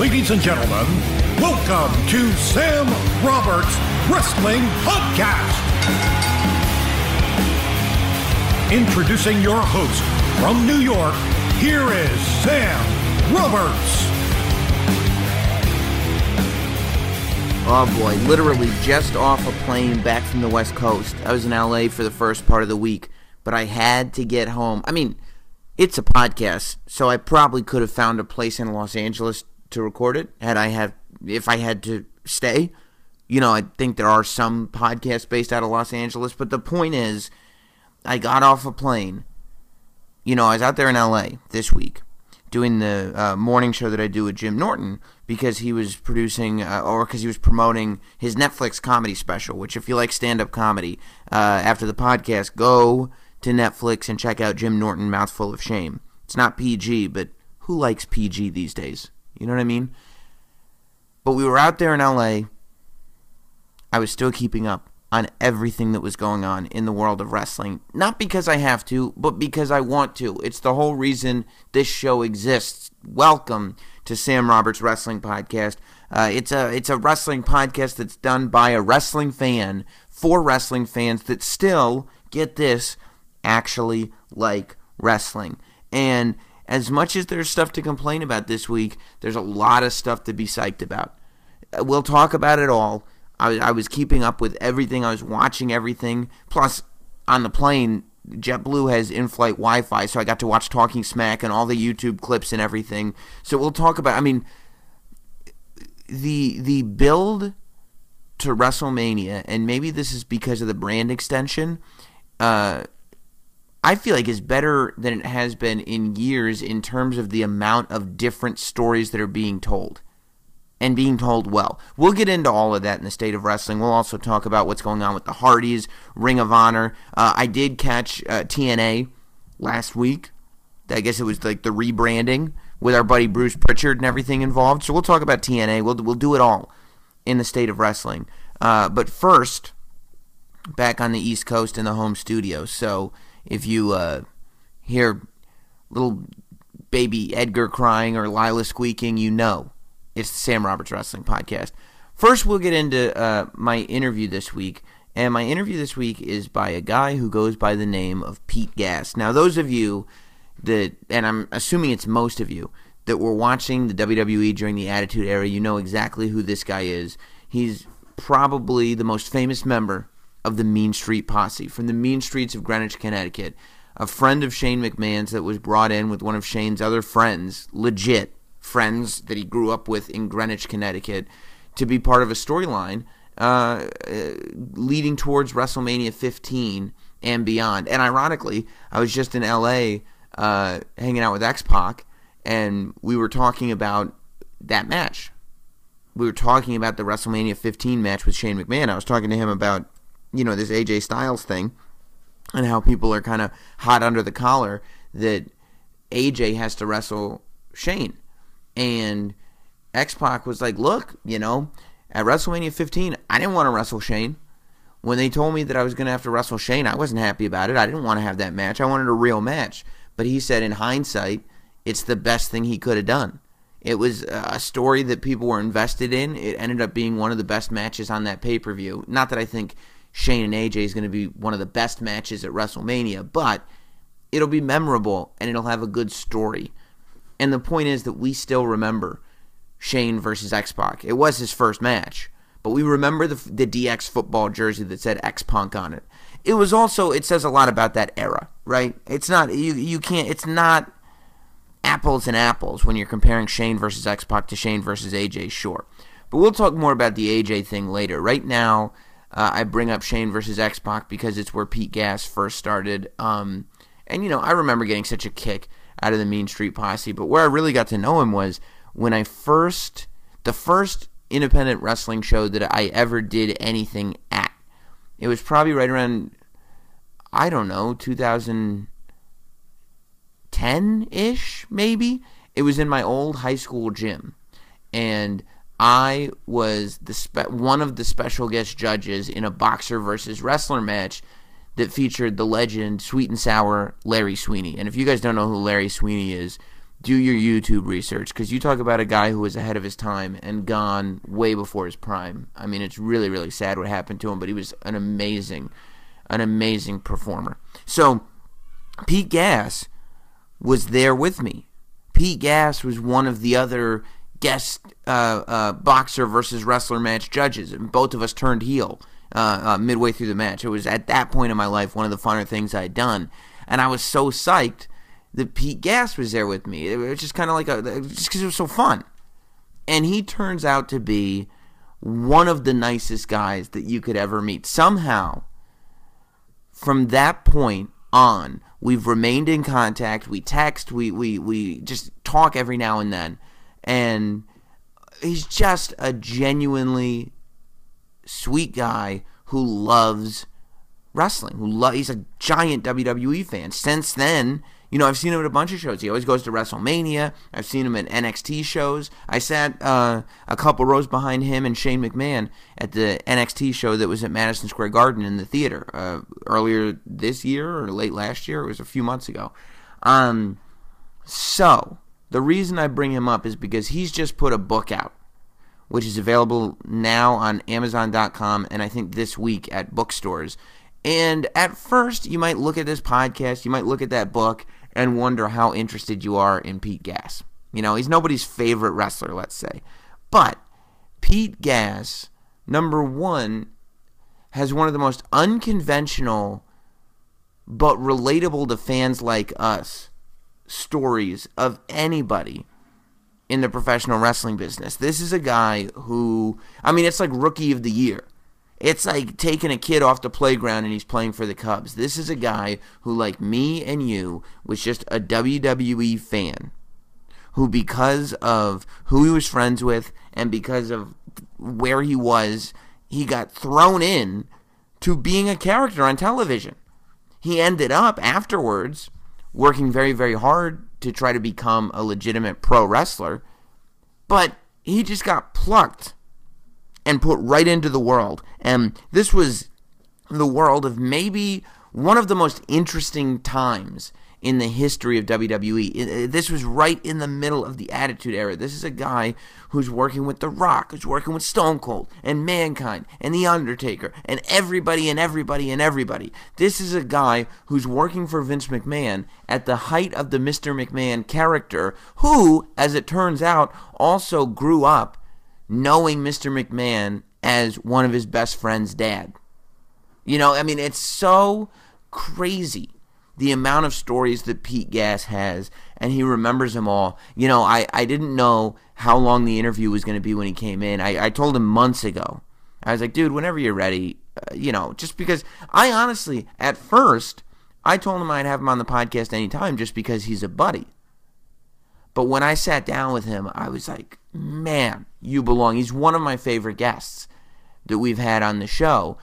Ladies and gentlemen, welcome to Sam Roberts Wrestling Podcast. Introducing your host from New York, here is Sam Roberts. Oh boy, literally just off a plane back from the West Coast. I was in LA for the first part of the week, but I had to get home. I mean, it's a podcast, so I probably could have found a place in Los Angeles to record it if I had to stay. You know, I think there are some podcasts based out of Los Angeles, but the point is, I got off a plane. You know, I was out there in LA this week doing the morning show that I do with Jim Norton because he was producing because he was promoting his Netflix comedy special, which if you like stand-up comedy, after the podcast, go to Netflix and check out Jim Norton, Mouthful of Shame. It's not PG, but who likes PG these days? You know what I mean? But we were out there in LA. I was still keeping up on everything that was going on in the world of wrestling. Not because I have to, but because I want to. It's the whole reason this show exists. Welcome to Sam Roberts Wrestling Podcast. It's a wrestling podcast that's done by a wrestling fan for wrestling fans that still, get this, actually like wrestling. And as much as there's stuff to complain about this week, there's a lot of stuff to be psyched about. We'll talk about it all. I was keeping up with everything. I was watching everything. Plus, on the plane, JetBlue has in-flight Wi-Fi, so I got to watch Talking Smack and all the YouTube clips and everything. So we'll talk about, I mean, the build to WrestleMania, and maybe this is because of the brand extension, I feel like it's better than it has been in years in terms of the amount of different stories that are being told and being told well. We'll get into all of that in the state of wrestling. We'll also talk about what's going on with the Hardys, Ring of Honor. I did catch TNA last week. I guess it was like the rebranding with our buddy Bruce Prichard and everything involved. So we'll talk about TNA. We'll do it all in the state of wrestling. But first, back on the East Coast in the home studio. So if you hear little baby Edgar crying or Lila squeaking, you know it's the Sam Roberts Wrestling Podcast. First, we'll get into my interview this week. And my interview this week is by a guy who goes by the name of Pete Gas. Now, those of you that, and I'm assuming it's most of you, that were watching the WWE during the Attitude Era, you know exactly who this guy is. He's probably the most famous member of the Mean Street Posse, from the mean streets of Greenwich, Connecticut, a friend of Shane McMahon's that was brought in with one of Shane's other friends, legit friends that he grew up with in Greenwich, Connecticut, to be part of a storyline leading towards WrestleMania 15 and beyond. And ironically, I was just in L.A. Hanging out with X-Pac, and we were talking about that match. We were talking about the WrestleMania 15 match with Shane McMahon. I was talking to him about, you know, this AJ Styles thing and how people are kind of hot under the collar that AJ has to wrestle Shane. And X-Pac was like, look, you know, at WrestleMania 15, I didn't want to wrestle Shane. When they told me that I was going to have to wrestle Shane, I wasn't happy about it. I didn't want to have that match. I wanted a real match. But he said in hindsight, it's the best thing he could have done. It was a story that people were invested in. It ended up being one of the best matches on that pay-per-view. Not that I think Shane and AJ is going to be one of the best matches at WrestleMania, but it'll be memorable and it'll have a good story. And the point is that we still remember Shane versus X-Pac. It was his first match, but we remember the DX football jersey that said X-Punk on it. It was also, it says a lot about that era, right? It's not, you can't, it's not apples and apples when you're comparing Shane versus X-Pac to Shane versus AJ, sure. But we'll talk more about the AJ thing later. Right now, I bring up Shane versus X-Pac because it's where Pete Gas first started. And, you know, I remember getting such a kick out of the Mean Street Posse. But where I really got to know him was when I first, the first independent wrestling show that I ever did anything at. It was probably right around, I don't know, 2010-ish, maybe. It was in my old high school gym. And I was the one of the special guest judges in a boxer versus wrestler match that featured the legend Sweet and Sour Larry Sweeney. And if you guys don't know who Larry Sweeney is, do your YouTube research, because you talk about a guy who was ahead of his time and gone way before his prime. I mean, it's really, really sad what happened to him, but he was an amazing performer. So Pete Gas was there with me. Pete Gas was one of the other guest boxer versus wrestler match judges, and both of us turned heel midway through the match. It was at that point in my life one of the funner things I had done, and I was so psyched that Pete Gas was there with me. It was just kind of like just because it was so fun. And he turns out to be one of the nicest guys that you could ever meet. Somehow, from that point on, we've remained in contact. We text. We just talk every now and then. And he's just a genuinely sweet guy who loves wrestling. He's a giant WWE fan. Since then, you know, I've seen him at a bunch of shows. He always goes to WrestleMania. I've seen him at NXT shows. I sat a couple rows behind him and Shane McMahon at the NXT show that was at Madison Square Garden in the theater earlier this year or late last year. It was a few months ago. So the reason I bring him up is because he's just put a book out, which is available now on Amazon.com and I think this week at bookstores. And at first, you might look at this podcast, you might look at that book, and wonder how interested you are in Pete Gas. You know, he's nobody's favorite wrestler, let's say. But Pete Gas, number one, has one of the most unconventional but relatable to fans like us stories of anybody in the professional wrestling business. This is a guy who, I mean, it's like Rookie of the Year. It's like taking a kid off the playground and he's playing for the Cubs. This is a guy who, like me and you, was just a WWE fan who, because of who he was friends with and because of where he was, he got thrown in to being a character on television. He ended up afterwards working very, very hard to try to become a legitimate pro wrestler, but he just got plucked and put right into the world. And this was the world of maybe one of the most interesting times in the history of WWE. This was right in the middle of the Attitude Era. This is a guy who's working with The Rock, who's working with Stone Cold, and Mankind, and The Undertaker, and everybody and everybody and everybody. This is a guy who's working for Vince McMahon at the height of the Mr. McMahon character, who, as it turns out, also grew up knowing Mr. McMahon as one of his best friend's dad. You know, I mean, it's so crazy the amount of stories that Pete Gas has, and he remembers them all. You know, I didn't know how long the interview was going to be when he came in. I told him months ago. I was like, dude, whenever you're ready, you know, just because I honestly, at first, I told him I'd have him on the podcast anytime just because he's a buddy. But when I sat down with him, I was like, man, you belong. He's one of my favorite guests that we've had on the show,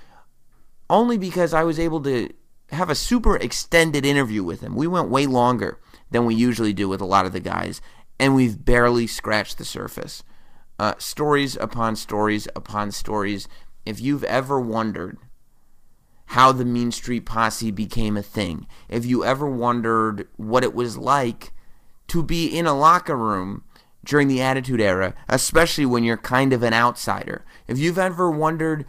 only because I was able to have a super extended interview with him. We went way longer than we usually do with a lot of the guys, and we've barely scratched the surface. Stories upon stories upon stories. If you've ever wondered how the Mean Street Posse became a thing, if you ever wondered what it was like to be in a locker room during the Attitude Era, especially when you're kind of an outsider. If you've ever wondered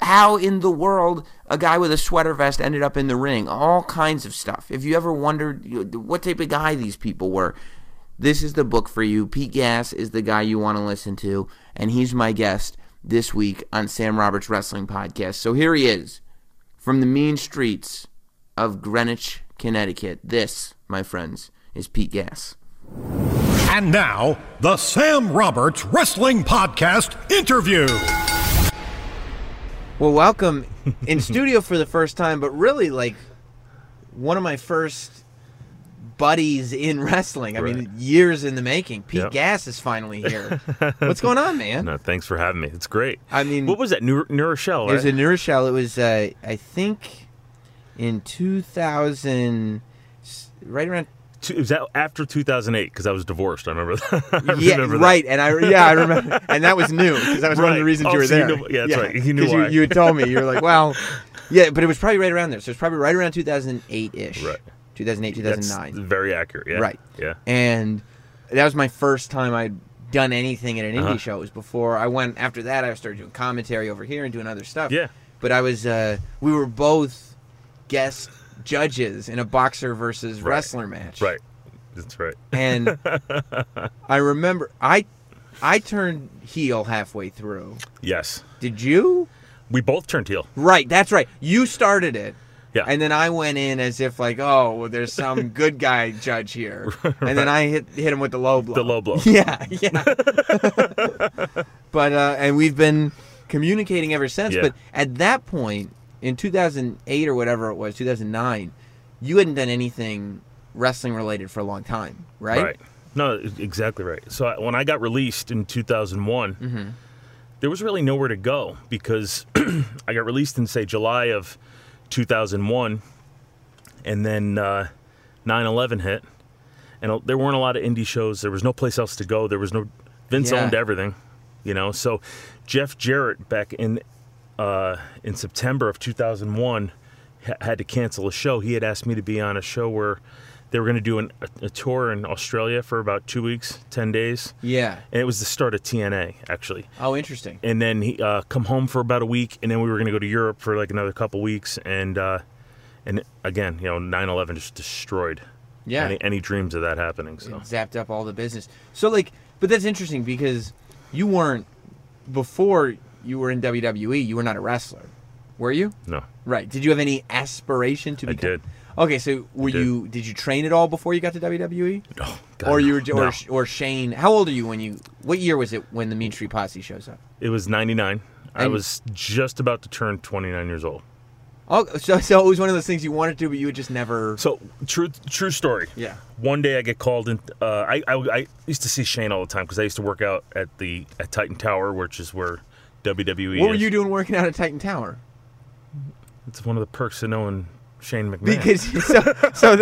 how in the world a guy with a sweater vest ended up in the ring, all kinds of stuff. If you ever wondered what type of guy these people were, this is the book for you. Pete Gas is the guy you want to listen to, and he's my guest this week on Sam Roberts Wrestling Podcast. So here he is, from the mean streets of Greenwich, Connecticut. This, my friends, is Pete Gas. And now, the Sam Roberts Wrestling Podcast interview. Well, welcome in studio for the first time, but really, like, one of my first buddies in wrestling. I mean, years in the making. Pete Gas is finally here. What's going on, man? No, thanks for having me. It's great. I mean, what was that? New Rochelle, right? It was in New Rochelle. It was, I think, in 2000, right around. It was after 2008 because I was divorced. I remember that. I remember that. And I remember. And that was new because that was one of the reasons you were there. You knew, that's right. You knew why. You had told me. You were like, well, yeah, but it was probably right around there. So it's probably right around 2008-ish. Right. 2008, 2009. That's very accurate. Yeah. Right. Yeah. And that was my first time I'd done anything at an indie show. It was before I went. After that, I started doing commentary over here and doing other stuff. Yeah. But I was. We were both guest judges in a boxer versus wrestler match. Right. That's right. And I remember I turned heel halfway through. Yes. Did you? We both turned heel. Right. That's right. You started it. Yeah. And then I went in as if like, oh, well, there's some good guy judge here. And then I hit him with the low blow. The low blow. Yeah. Yeah. But and we've been communicating ever since. Yeah. But at that point in 2008 or whatever it was, 2009, you hadn't done anything wrestling related for a long time, right? Right. No, exactly right. So when I got released in 2001, there was really nowhere to go because I got released in say July of 2001, and then 9/11 hit, and there weren't a lot of indie shows. There was no place else to go. There was no Vince owned everything, you know. So Jeff Jarrett back in September of 2001 had to cancel a show. He had asked me to be on a show where they were going to do a tour in Australia for about 2 weeks, 10 days. Yeah, and it was the start of TNA actually. Oh, interesting. And then he come home for about a week, and then we were going to go to Europe for like another couple weeks, and again, you know, 9/11 just destroyed. Yeah, any dreams of that happening. So it zapped up all the business. So like, but that's interesting because you weren't before you were in WWE. You were not a wrestler, were you? No. Right. Did you have any aspiration to become? I did. Okay, so did you train at all before you got to WWE? No, God, or you were, no. Or Shane? How old are you when you? What year was it when the Mean Street Posse shows up? It was 99. I was just about to turn 29 years old. Oh, so it was one of those things you wanted to, but you would just never. So true story. Yeah. One day I get called in. I used to see Shane all the time because I used to work out at at Titan Tower, which is where WWE. What were you doing working out at Titan Tower? It's one of the perks of knowing Shane McMahon. Because so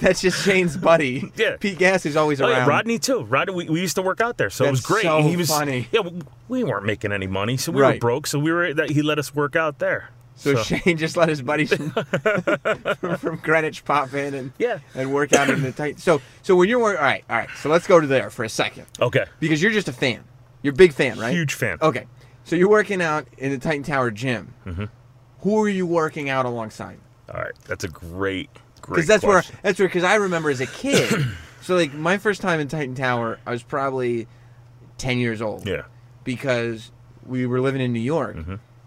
that's just Shane's buddy. Yeah, Pete Gas is always around. Yeah, Rodney too. Rodney, we used to work out there, so that's it was great. So he was funny. Yeah, we weren't making any money, so we were broke. So he let us work out there. So Shane just let his buddies from Greenwich pop in and work out in the tight. So when you're working, all right. So let's go to there for a second. Okay. Because you're just a fan. You're a big fan, right? Huge fan. Okay. So you're working out in the Titan Tower gym. Mm-hmm. Who are you working out alongside? All right, that's a great because that's question. Because I remember as a kid, so like my first time in Titan Tower, I was probably 10 years old. Yeah, because we were living in New York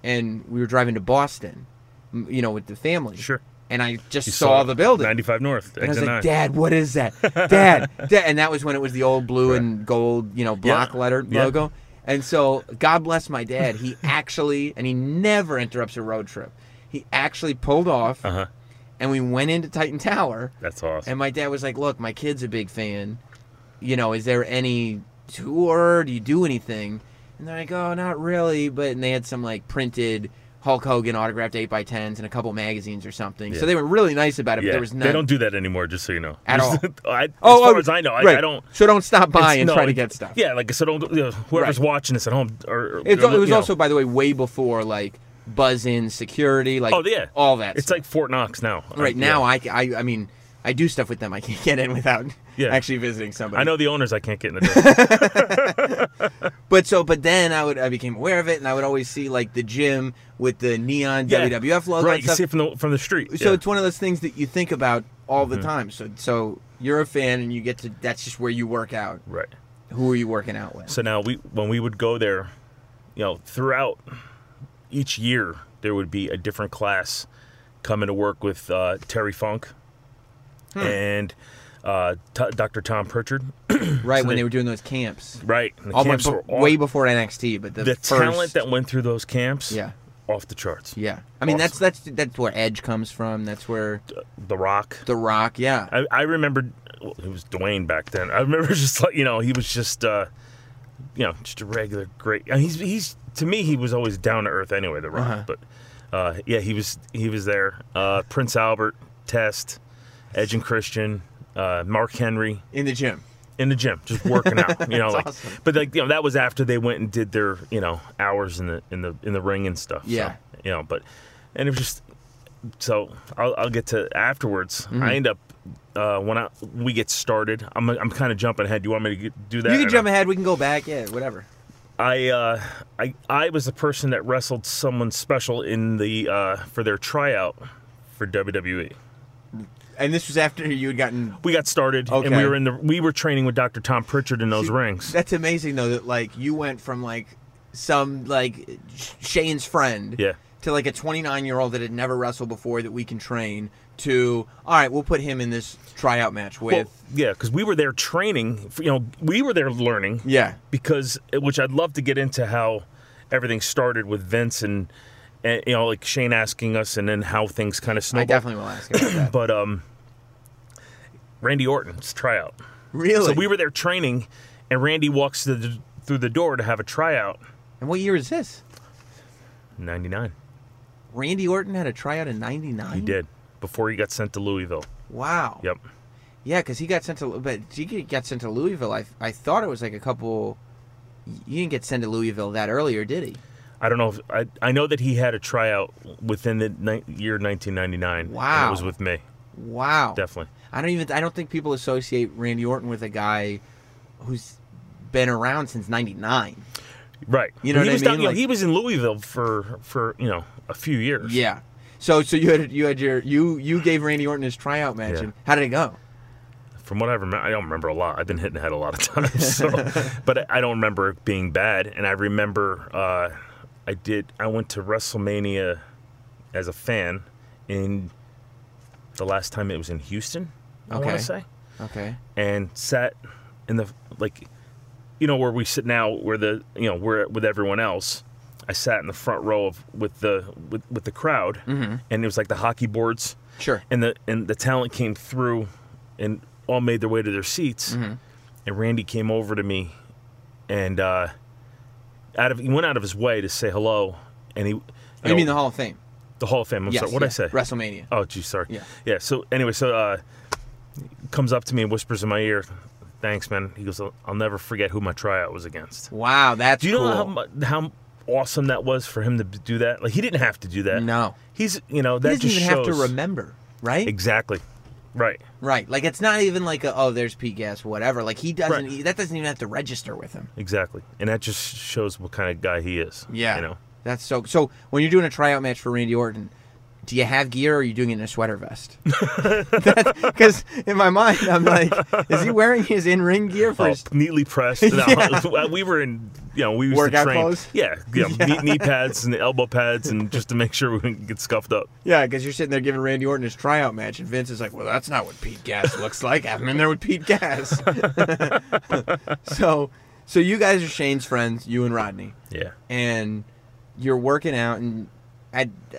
and we were driving to Boston, you know, with the family. Sure. And I just saw the building. 95 North. And I was like, Dad, what is that? Dad, and that was when it was the old blue and gold, you know, block letter logo. And so, God bless my dad, he actually, and he never interrupts a road trip, he actually pulled off, and we went into Titan Tower. That's awesome. And my dad was like, look, my kid's a big fan, you know, is there any tour, do you do anything? And they're like, oh, not really, and they had some, like, printed Hulk Hogan autographed 8x10s and a couple magazines or something. Yeah. So they were really nice about it, but there was none. They don't do that anymore, just so you know. At all. As far as I know, I don't. So don't stop by and try to get stuff. Yeah, like, so don't, you know, whoever's watching this at home. It was also, by the way, way before, like, buzz-in security, like, all that stuff. It's like Fort Knox now. Right, now, I mean, I do stuff with them. I can't get in without actually visiting somebody. I know the owners. I can't get in the door. But then I became aware of it, and I would always see like the gym with the neon WWF logo. Right, and stuff. You see it from the street. So it's one of those things that you think about all the time. So you're a fan, and you get to. That's just where you work out. Right. Who are you working out with? So now when we would go there, you know, throughout each year there would be a different class coming to work with Terry Funk. And Dr. Tom Prichard. Right, so when they were doing those camps. Right. The camps were way before NXT. But the talent that went through those camps off the charts. Yeah, I mean, awesome. that's where Edge comes from. That's where The Rock. The Rock, yeah. I remember, well, it was Dwayne back then. I remember just like, you know, he was just you know, just a regular great. I mean, he's to me, he was always down to earth anyway. The Rock, but yeah, he was there. Prince Albert, Test, Edge and Christian, Mark Henry in the gym, just working out. You know, like, awesome. But like, you know, that was after they went and did their, you know, hours in the ring and stuff. Yeah, so, you know, but and it was just so I'll get to afterwards. Mm-hmm. I end up when we get started. I'm kind of jumping ahead. Do you want me to do that? You can jump ahead. We can go back. Yeah, whatever. I was the person that wrestled someone special in the for their tryout for WWE. And this was after you had gotten. We got started, okay. And we were training with Dr. Tom Prichard in those rings. That's amazing, though. That like you went from like some like Shane's friend, yeah, to like a 29-year-old that had never wrestled before that we can train. To all right, we'll put him in this tryout match with. Well, yeah, because we were there training. You know, we were there learning. Yeah, because which I'd love to get into how everything started with Vince and you know, like Shane asking us, and then how things kind of snowballed. I definitely will ask him about that. But Randy Orton's tryout. Really? So we were there training, and Randy walks through the door to have a tryout. And what year is this? 99. Randy Orton had a tryout in 99? He did, before he got sent to Louisville. Wow. Yep. Yeah, because he got sent to Louisville. I thought it was like a couple... You didn't get sent to Louisville that earlier, did he? I don't know. I know that he had a tryout within the year 1999. Wow. And it was with me. Wow. Definitely. I don't think people associate Randy Orton with a guy who's been around since 99. Right. You know what I mean? Like, he was in Louisville for you know, a few years. Yeah. So you gave Randy Orton his tryout match. Yeah. And how did it go? From what I remember, I don't remember a lot. I've been hitting the head a lot of times, so. But I don't remember it being bad. And I remember I went to WrestleMania as a fan in the last time it was in Houston. I want to say. Okay. And sat in the, like, you know, where we sit now, where the, you know, we're with everyone else. I sat in the front row with the crowd, mm-hmm. And it was like the hockey boards. Sure. And the talent came through, and all made their way to their seats. Mm-hmm. And Randy came over to me, and he went out of his way to say hello. And he, you mean the Hall of Fame? The Hall of Fame. I'm sorry. What did I say? WrestleMania. Oh, geez, sorry. Yeah. So anyway, comes up to me and whispers in my ear, "Thanks, man." He goes, "I'll never forget who my tryout was against." Wow, that's. Do you know how awesome that was for him to do that? Like, he didn't have to do that. No, he's, you know, that just shows. He doesn't even have to remember, right? Exactly, right. Like, it's not even like there's Pete Gas, whatever. Like, he doesn't. Right. That doesn't even have to register with him. Exactly, and that just shows what kind of guy he is. Yeah, you know. That's so. So when you're doing a tryout match for Randy Orton, do you have gear, or are you doing it in a sweater vest? Because in my mind, I'm like, is he wearing his in-ring gear for his... neatly pressed? No, yeah. We were in, you know, we used workout to train. Clothes? Yeah, you know, yeah. Knee pads and elbow pads, and just to make sure we didn't get scuffed up. Yeah, because you're sitting there giving Randy Orton his tryout match, and Vince is like, well, that's not what Pete Gas looks like. I'm in there with Pete Gas. So you guys are Shane's friends, you and Rodney. Yeah. And you're working out, and...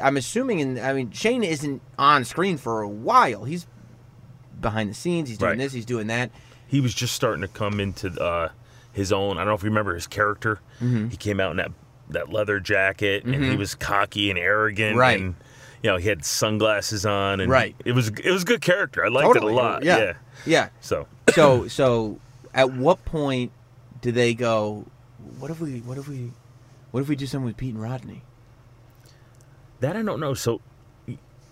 I'm assuming, Shane isn't on screen for a while. He's behind the scenes. He's doing this. He's doing that. He was just starting to come into his own. I don't know if you remember his character. Mm-hmm. He came out in that leather jacket, mm-hmm. and he was cocky and arrogant. Right. And, you know, he had sunglasses on. And right. It was a good character. I liked it a lot. Yeah. So at what point do they go? What if we do something with Pete and Rodney? That I don't know. So,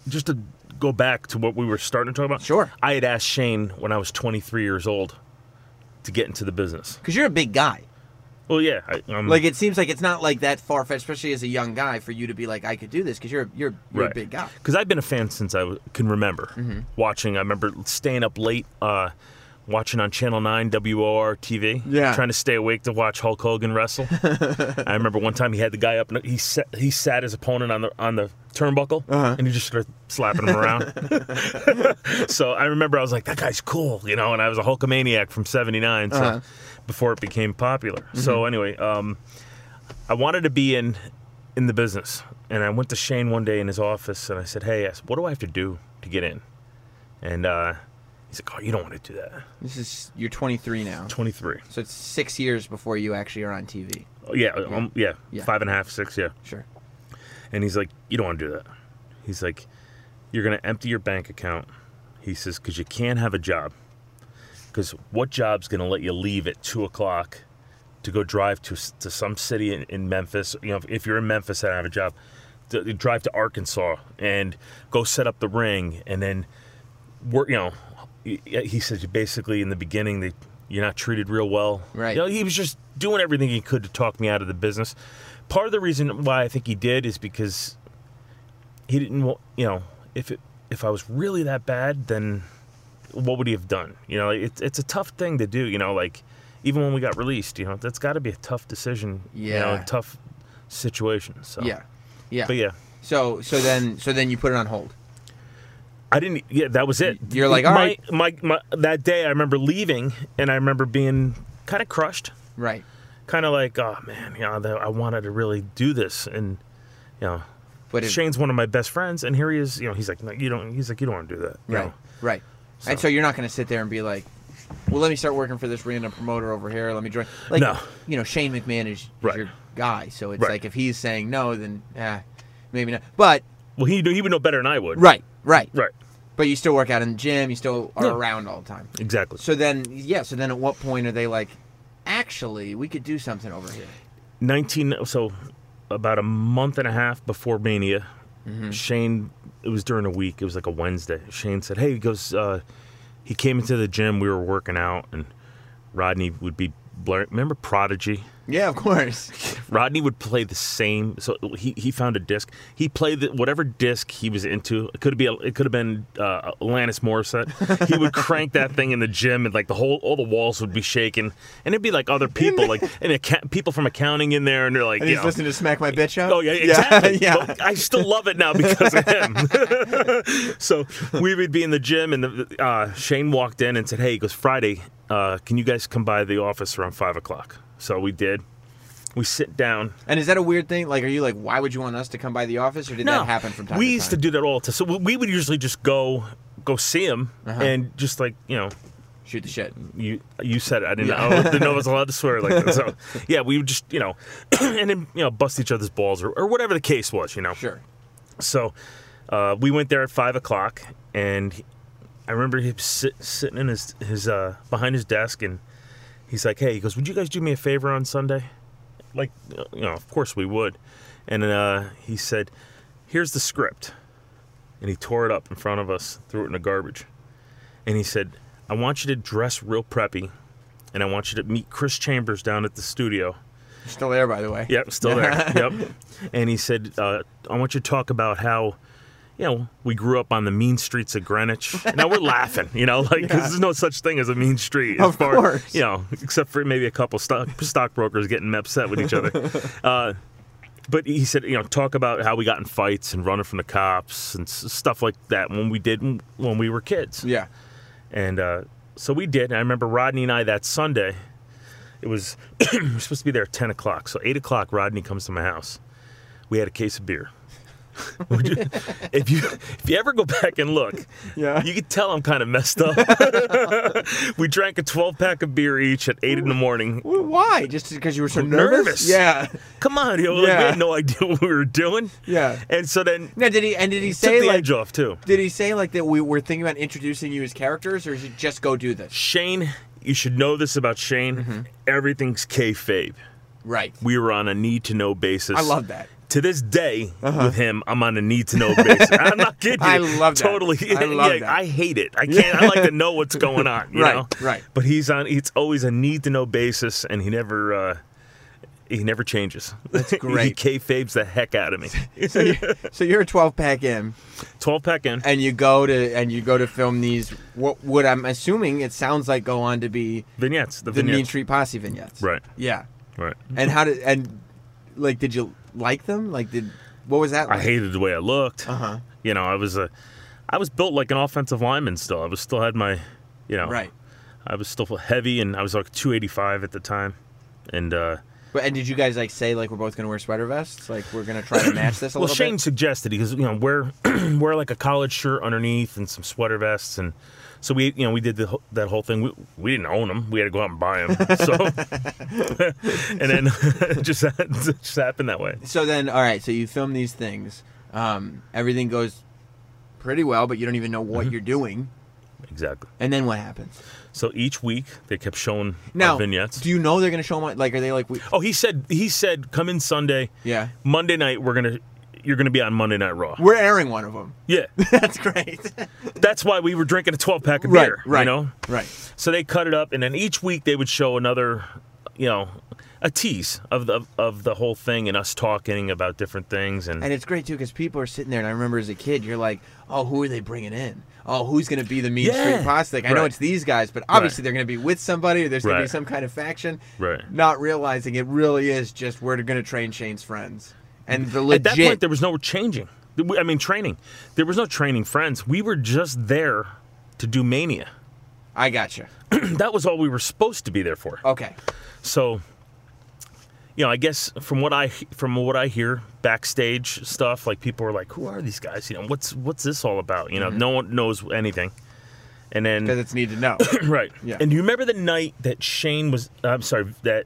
just to go back to what we were starting to talk about. Sure. I had asked Shane when I was 23 years old to get into the business. Because you're a big guy. Well, yeah. Like, it seems like it's not like that far-fetched, especially as a young guy, for you to be like, I could do this, because you're a big guy. Because I've been a fan since I can remember. Mm-hmm. Watching, I remember staying up late, watching on Channel 9, WOR TV, trying to stay awake to watch Hulk Hogan wrestle. I remember one time he had the guy up, and he sat his opponent on the turnbuckle, and he just started slapping him around. So I remember I was like, that guy's cool, you know, and I was a Hulkamaniac from 79, so before it became popular. Mm-hmm. So anyway, I wanted to be in the business. And I went to Shane one day in his office, and I said, hey, what do I have to do to get in? And he's like, oh, you don't want to do that. This is, you're 23 now. 23. So it's 6 years before you actually are on TV. Oh, yeah, yeah. Yeah, 5 and a half, 6, yeah. Sure. And he's like, you don't want to do that. He's like, you're going to empty your bank account. He says, because you can't have a job. Because what job's going to let you leave at 2 o'clock to go drive to some city in Memphis? You know, if you're in Memphis and I have a job, to drive to Arkansas and go set up the ring and then work, you know. He says basically in the beginning that you're not treated real well. Right. You know, he was just doing everything he could to talk me out of the business. Part of the reason why I think he did is because he didn't, you know, if I was really that bad, then what would he have done? You know, it's a tough thing to do, you know, like even when we got released, you know, that's got to be a tough decision, yeah, you know, a tough situation. So yeah. Yeah. But yeah. So then you put it on hold. I didn't. Yeah, that was it. You're like, all right. That day, I remember leaving, and I remember being kind of crushed. Right. Kind of like, oh man, you know, I wanted to really do this, and you know, but Shane's one of my best friends, and here he is. You know, he's like, no, you don't. He's like, you don't want to do that. Right. You know? Right. So. And so you're not going to sit there and be like, well, let me start working for this random promoter over here. Let me join. Like, no. You know, Shane McMahon is your guy, so it's like if he's saying no, then maybe not. But well, he would know better than I would. Right. Right. Right. But you still work out in the gym. You still are around all the time. Exactly. So then, yeah. So then, at what point are they like, actually, we could do something over here? So about a month and a half before Mania, Shane. It was during a week. It was like a Wednesday. Shane said, "Hey," he goes. He came into the gym. We were working out, and Rodney would be. Remember Prodigy? Yeah, of course. Rodney would play the same. So he found a disc. He played whatever disc he was into. It could have been Alanis Morissette. He would crank that thing in the gym, and like all the walls would be shaking, and it'd be like other people, like people from accounting in there, and they're like, and he's listening to Smack My Bitch Up. Oh yeah, exactly. Yeah. But I still love it now because of him. So we would be in the gym, and Shane walked in and said, "Hey," he goes, "Friday. Can you guys come by the office around 5 o'clock? So we did. We sit down. And is that a weird thing? Like, are you like, why would you want us to come by the office? Or did that happen from time to time? We used to do that all the time. So we would usually just go see him and just like, you know. Shoot the shit. You said it. I didn't know I was allowed to swear like that. So, yeah, we would just, you know, and then, you know, bust each other's balls or whatever the case was, you know. Sure. So we went there at 5 o'clock and... I remember him sitting in his behind his desk, and he's like, "Hey," he goes, "Would you guys do me a favor on Sunday?" Like, you know, of course we would. And he said, "Here's the script," and he tore it up in front of us, threw it in the garbage, and he said, "I want you to dress real preppy, and I want you to meet Chris Chambers down at the studio." Still there, by the way. Yep, still there. Yep. And he said, "I want you to talk about how." You know, we grew up on the mean streets of Greenwich. Now we're laughing, you know, like, because there's no such thing as a mean street. Of course. You know, except for maybe a couple stockbrokers getting upset with each other. But he said, you know, talk about how we got in fights and running from the cops and stuff like that when we were kids. Yeah. And so we did. And I remember Rodney and I that Sunday, it was we were supposed to be there at 10 o'clock. So 8 o'clock, Rodney comes to my house. We had a case of beer. If you ever go back and look, you could tell I'm kind of messed up. We drank a 12-pack of beer each at 8 in the morning. Why? Just because you were so nervous? Yeah. Come on, you know, we had no idea what we were doing. Yeah. And so then... Now, did he say, like... edge off, too. Did he say, like, that we were thinking about introducing you as characters, or should just go do this? Shane, you should know this about Shane. Mm-hmm. Everything's kayfabe. Right. We were on a need-to-know basis. I love that. To this day, with him, I'm on a need-to-know basis. I'm not kidding you. I love that. Totally. I love that. I hate it. I can't. I like to know what's going on. You know? Right. But he's on. It's always a need-to-know basis, and he never changes. That's great. He kayfabes the heck out of me. So you're a 12-pack in. 12-pack in. And you go to film these. What I'm assuming it sounds like go on to be vignettes. The vignettes. Mean Street Posse vignettes. Right. Yeah. Right. And did you? Like them? What was that like? I hated the way I looked. You know, I was built like an offensive lineman still. I was still heavy, and I was like 285 at the time. And But, and did you guys like say like we're both gonna wear sweater vests? Like we're gonna try to match this a little bit? Well, Shane suggested, because you know wear like a collared shirt underneath and some sweater vests, and so we we did that whole thing. We didn't own them; we had to go out and buy them. So and then it just happened that way. So then, all right. So you film these things. Everything goes pretty well, but you don't even know what you're doing. Exactly. And then what happens? So each week they kept showing vignettes. Do you know they're going to show them? Like, are they like? Oh, he said, come in Sunday. Yeah. Monday night you're going to be on Monday Night Raw. We're airing one of them. Yeah. That's great. That's why we were drinking a 12-pack of beer. Right. You know. Right. So they cut it up, and then each week they would show another, a tease of the whole thing and us talking about different things. And it's great, too, because people are sitting there, and I remember as a kid, you're like, oh, who are they bringing in? Oh, who's going to be the Mean Street Posse? Like, I know it's these guys, but obviously they're going to be with somebody, or there's going to be some kind of faction. Right. Not realizing it really is just we're going to train Shane's friends. And at that point, there was no changing. I mean, training. There was no training friends. We were just there to do Mania. I gotcha. That was all we were supposed to be there for. Okay. So, I guess from what I hear, backstage stuff, like people are like, "Who are these guys? What's this all about?" No one knows anything. And then because it's need to know, right? Yeah. And do you remember the night that that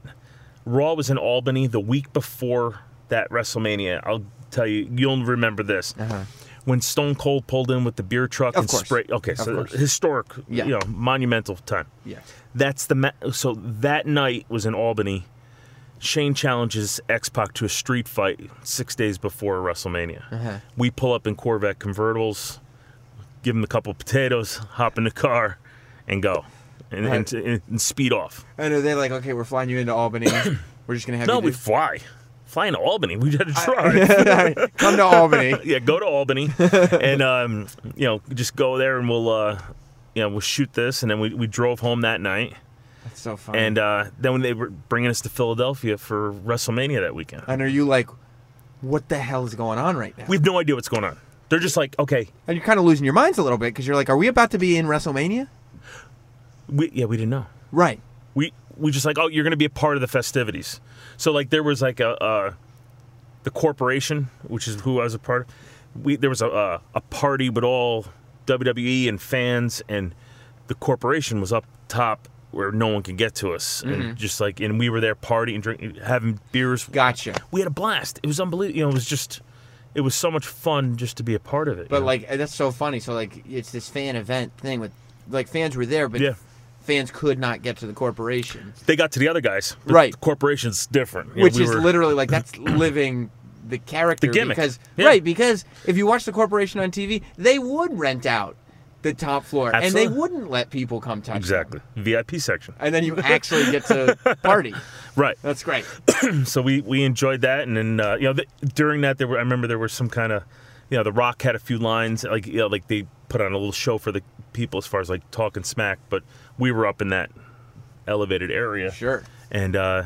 Raw was in Albany the week before that WrestleMania? I'll tell you, you'll remember this. Uh-huh. When Stone Cold pulled in with the beer truck and spray. Okay, so historic, monumental time. Yeah. That's so that night was in Albany. Shane challenges X-Pac to a street fight 6 days before WrestleMania. Uh-huh. We pull up in Corvette convertibles, give him a couple of potatoes, hop in the car, and go. And speed off. And are they like, okay, we're flying you into Albany. We're just going to have we fly. Flying to Albany. We had to try. Come to Albany. Yeah, go to Albany, and just go there, and we'll we'll shoot this, and then we drove home that night. That's so fun. And then when they were bringing us to Philadelphia for WrestleMania that weekend, and are you like, what the hell is going on right now? We have no idea what's going on. They're just like, okay, and you're kind of losing your minds a little bit because you're like, are we about to be in WrestleMania? We didn't know. Right. We just like, oh, you're going to be a part of the festivities. So, like, there was, like, the corporation, which is who I was a part of. There was a party with all WWE and fans, and the corporation was up top where no one could get to us. Mm-hmm. And just, like, and we were there partying, drinking, having beers. Gotcha. We had a blast. It was unbelievable. It was just, it was so much fun just to be a part of it. But, like, that's so funny. So, like, it's this fan event thing with, like, fans were there, but... Yeah. Fans could not get to the corporation. They got to the other guys. The corporation's different. Which is literally like, that's living the character. The gimmick. Because if you watch the corporation on TV, they would rent out the top floor. Absolutely. And they wouldn't let people come touch them. VIP section. And then you actually get to party. Right. That's great. So we enjoyed that. And then, during that, I remember there were some kind of, The Rock had a few lines. Like, like they put on a little show for the people as far as like talking smack, but we were up in that elevated area. Sure. And I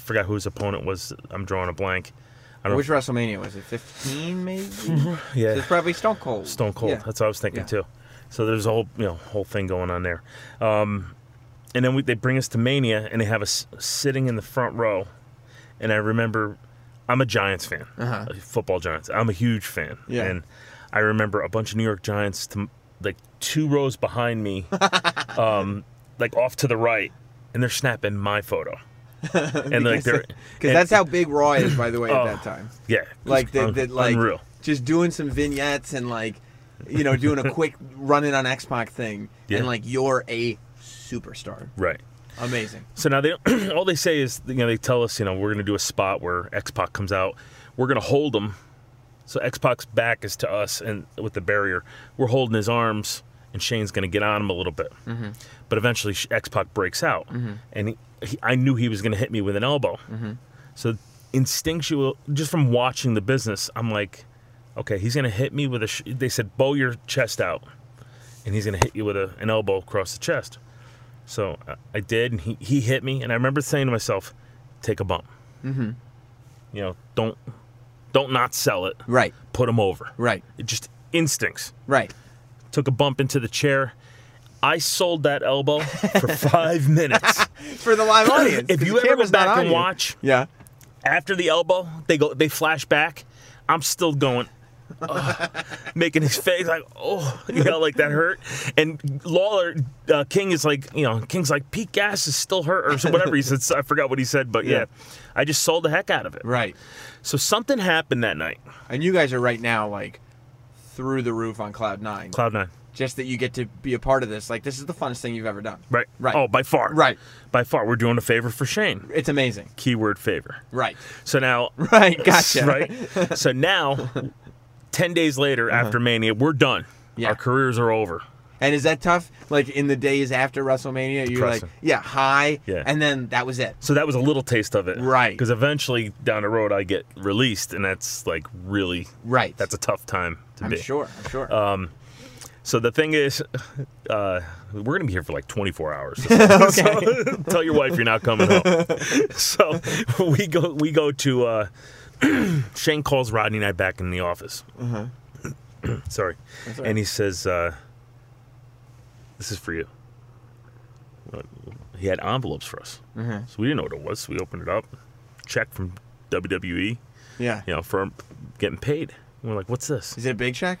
forgot who his opponent was. I'm drawing a blank. Which WrestleMania was it? 15 maybe? Yeah. So it's probably Stone Cold. Stone Cold. Yeah. That's what I was thinking too. So there's a whole whole thing going on there. And then they bring us to Mania, and they have us sitting in the front row. And I remember, I'm a Giants fan. Uh-huh. Football Giants. I'm a huge fan. Yeah. And I remember a bunch of New York Giants like two rows behind me, like off to the right, and they're snapping my photo. And like because that's how big Raw is, by the way, at that time. Yeah, like unreal. Just doing some vignettes and like, doing a quick run-in on X-Pac thing, and like you're a superstar, right? Amazing. So now all they say is they tell us we're gonna do a spot where X-Pac comes out, we're gonna hold him. So X-Pac's back is to us, and with the barrier, we're holding his arms, and Shane's going to get on him a little bit. Mm-hmm. But eventually, X-Pac breaks out, and I knew he was going to hit me with an elbow. Mm-hmm. So instinctual, just from watching the business, I'm like, okay, he's going to hit me with a. They said, bow your chest out, and he's going to hit you with an elbow across the chest. So I did, and he hit me, and I remember saying to myself, take a bump. Mm-hmm. Don't not sell it. Right. Put him over. Right. It just instincts. Right. Took a bump into the chair. I sold that elbow for 5 minutes. For the live audience. If you ever go back and watch, after the elbow, they flash back. I'm still going, making his face like, oh, you know, like that hurt. And Lawler, King is like, you know, King's like, Pete Gas is still hurt or whatever he said. I forgot what he said, but yeah, I just sold the heck out of it. Right. So something happened that night. And you guys are right now like through the roof on cloud nine. Cloud nine. Just that you get to be a part of this. Like, this is the funnest thing you've ever done. Right. Right. Oh, by far. Right. By far. We're doing a favor for Shane. It's amazing. Keyword favor. Right. So now. Right. Gotcha. Right. So now, 10 days later after Mania, we're done. Yeah. Our careers are over. And is that tough? Like, in the days after WrestleMania, you're like, high. Yeah. And then that was it. So that was a little taste of it. Right. Because eventually, down the road, I get released. And that's, like, really. Right. That's a tough time to be. I'm sure. I'm sure. So the thing is, we're going to be here for like 24 hours. So tell your wife you're not coming home. So we go to, Shane calls Rodney and I back in the office. Sorry. Right. And he says, this is for you. He had envelopes for us. So we didn't know what it was. So we opened it up. Check from WWE. Yeah. You know, for getting paid. And we're like, what's this? Is it a big check?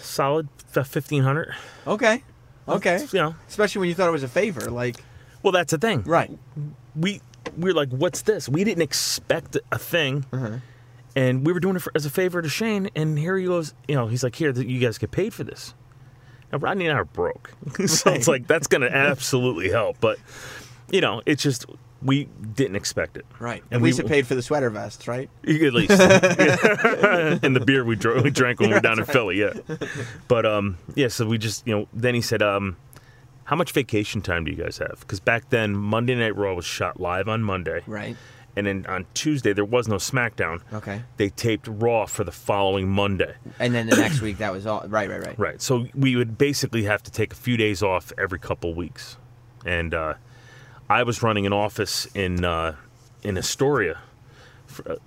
Solid $1,500. Okay. Okay. You know. Especially when you thought it was a favor. Like, well, that's the thing. Right. We're like, what's this? We didn't expect a thing. And we were doing it as a favor to Shane. And here he goes, you know, he's like, here, you guys get paid for this. Now, Rodney and I are broke. So it's like, that's going to absolutely help. But, you know, it's just, we didn't expect it. Right. And at least it paid for the sweater vests, right? At least. And the beer we drank when we were down in Philly, But, yeah, so we just, you know, then he said, how much vacation time do you guys have? Because back then, Monday Night Raw was shot live on Monday. Right. And then on Tuesday, there was no SmackDown. Okay. They taped Raw for the following Monday. And then the next week, that was all. Right. Right. So we would basically have to take a few days off every couple weeks. And, I was running an office in Astoria.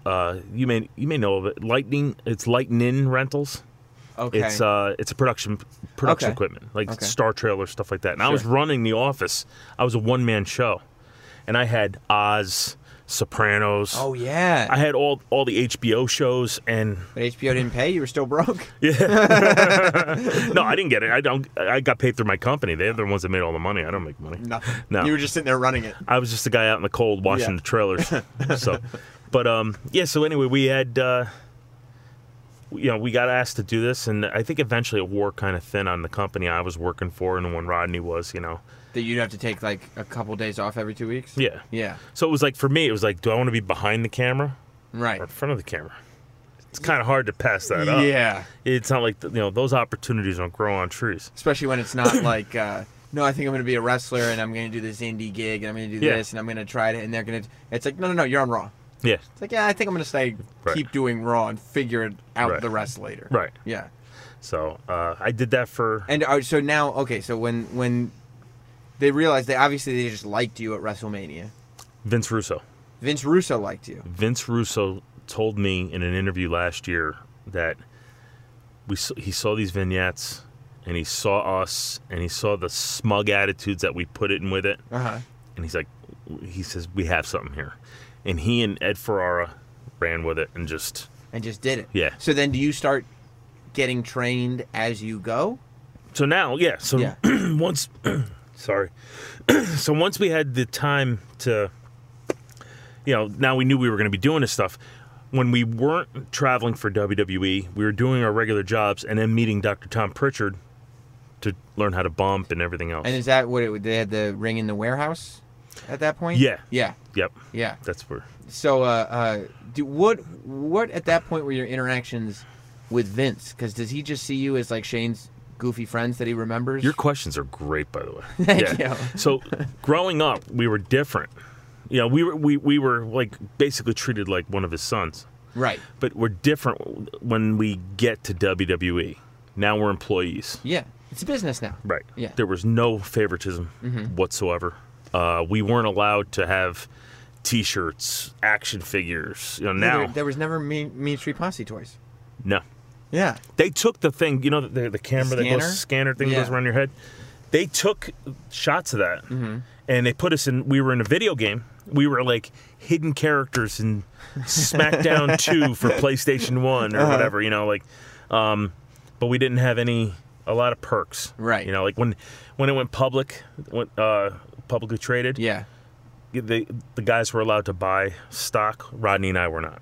You may know of it. Lightning. It's Lightning Rentals. Okay. It's a production equipment like Star Trailer, stuff like that. And I was running the office. I was a one-man show, and I had Oz, Sopranos. Oh yeah. I had all the HBO shows, and but HBO didn't pay. You were still broke. Yeah. No, I didn't get it. I got paid through my company. They're the ones that made all the money. I don't make money. Nothing. No. You were just sitting there running it. I was just the guy out in the cold washing the trailers. So, but yeah. So anyway, we had you know, we got asked to do this, and I think eventually it wore kind of thin on the company I was working for, and when Rodney was, you know. That you'd have to take, like, a couple days off every 2 weeks? Yeah. Yeah. So it was like, for me, it was like, do I want to be behind the camera? Right. Or in front of the camera? It's kind of hard to pass that up. Yeah. It's not like, you know, those opportunities don't grow on trees. Especially when it's not like, no, I think I'm going to be a wrestler, and I'm going to do this indie gig, and I'm going to do this, and I'm going to try it, and they're going to, it's like, no, you're on Raw. Yeah. It's like, yeah, I think I'm going to stay, keep doing Raw and figure it out the rest later. Right. Yeah. So I did that for. And so now, okay, so when they realized they just liked you at WrestleMania. Vince Russo liked you. Vince Russo told me in an interview last year that he saw these vignettes and he saw us and he saw the smug attitudes that we put in with it. And he's like, he says, we have something here. And he and Ed Ferrara ran with it and just. And just did it. Yeah. So then do you start getting trained as you go? So now, yeah. So once. Sorry. So once we had the time to, you know, now we knew we were going to be doing this stuff. When we weren't traveling for WWE, we were doing our regular jobs and then meeting Dr. Tom Prichard to learn how to bump and everything else. And is that what they had the ring in the warehouse at that point? Yeah. Yeah. Yep. Yeah. That's where. So what at that point were your interactions with Vince? Because does he just see you as like Shane's goofy friends that he remembers? Your questions are great, by the way. Thank you. So, growing up, we were different. You know, we were like basically treated like one of his sons. Right. But we're different when we get to WWE. Now we're employees. Yeah, it's a business now. Right. Yeah. There was no favoritism whatsoever. We weren't allowed to have T-shirts, action figures. You know, now there was never Mean Street Posse toys. No. Yeah. They took the thing, you know, the camera that goes, scanner thing that goes around your head. They took shots of that, and they put us in. We were in a video game. We were like hidden characters in SmackDown 2 for PlayStation 1 or whatever, you know, like. But we didn't have a lot of perks, right? You know, like when it went public, publicly traded. Yeah, the guys were allowed to buy stock. Rodney and I were not.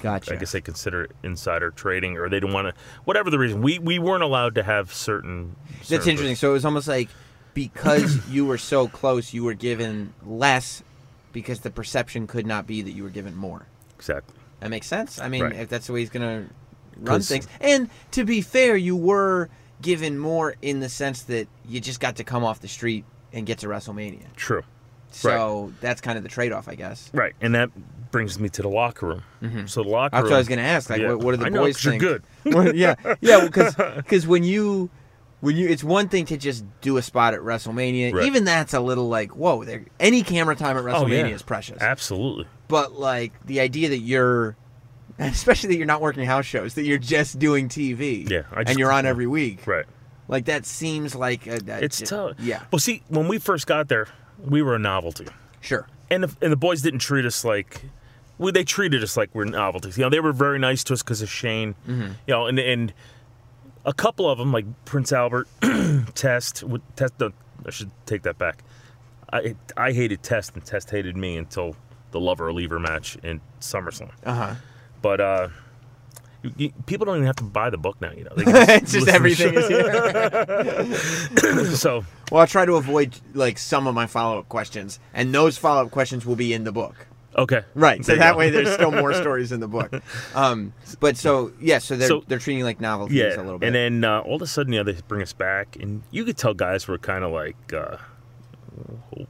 Gotcha. I guess they consider it insider trading, or they didn't want to. Whatever the reason, we weren't allowed to have certain. That's interesting. So it was almost like because you were so close, you were given less, because the perception could not be that you were given more. Exactly. That makes sense. I mean, if that's the way he's gonna run things. And to be fair, you were given more in the sense that you just got to come off the street and get to WrestleMania. True. So that's kind of the trade-off, I guess. Right, and that brings me to the locker room. So the locker room. That's what I was going to ask. Like, what do the boys think? You're good. Because when you, it's one thing to just do a spot at WrestleMania. Right. Even that's a little like, whoa. Any camera time at WrestleMania is precious. Absolutely. But like the idea that you're. Especially that you're not working house shows, that you're just doing TV. Yeah, and you're on every week. Right. Like, that seems like... it's tough. Yeah. Well, see, when we first got there, we were a novelty. Sure. And the boys didn't treat us like... Well, they treated us like we're novelties. You know, they were very nice to us because of Shane. You know, and a couple of them, like Prince Albert, Test. No, I should take that back. I hated Test, and Test hated me until the Lover or Leaver match in SummerSlam. But people don't even have to buy the book now, you know. They it's just everything is here. So, well, I try to avoid like some of my follow-up questions, and those follow-up questions will be in the book. Okay. Right. So that way, there's still more stories in the book. But so they're treating like novelties a little bit. And then all of a sudden, you know, they bring us back, and you could tell guys were kind of like,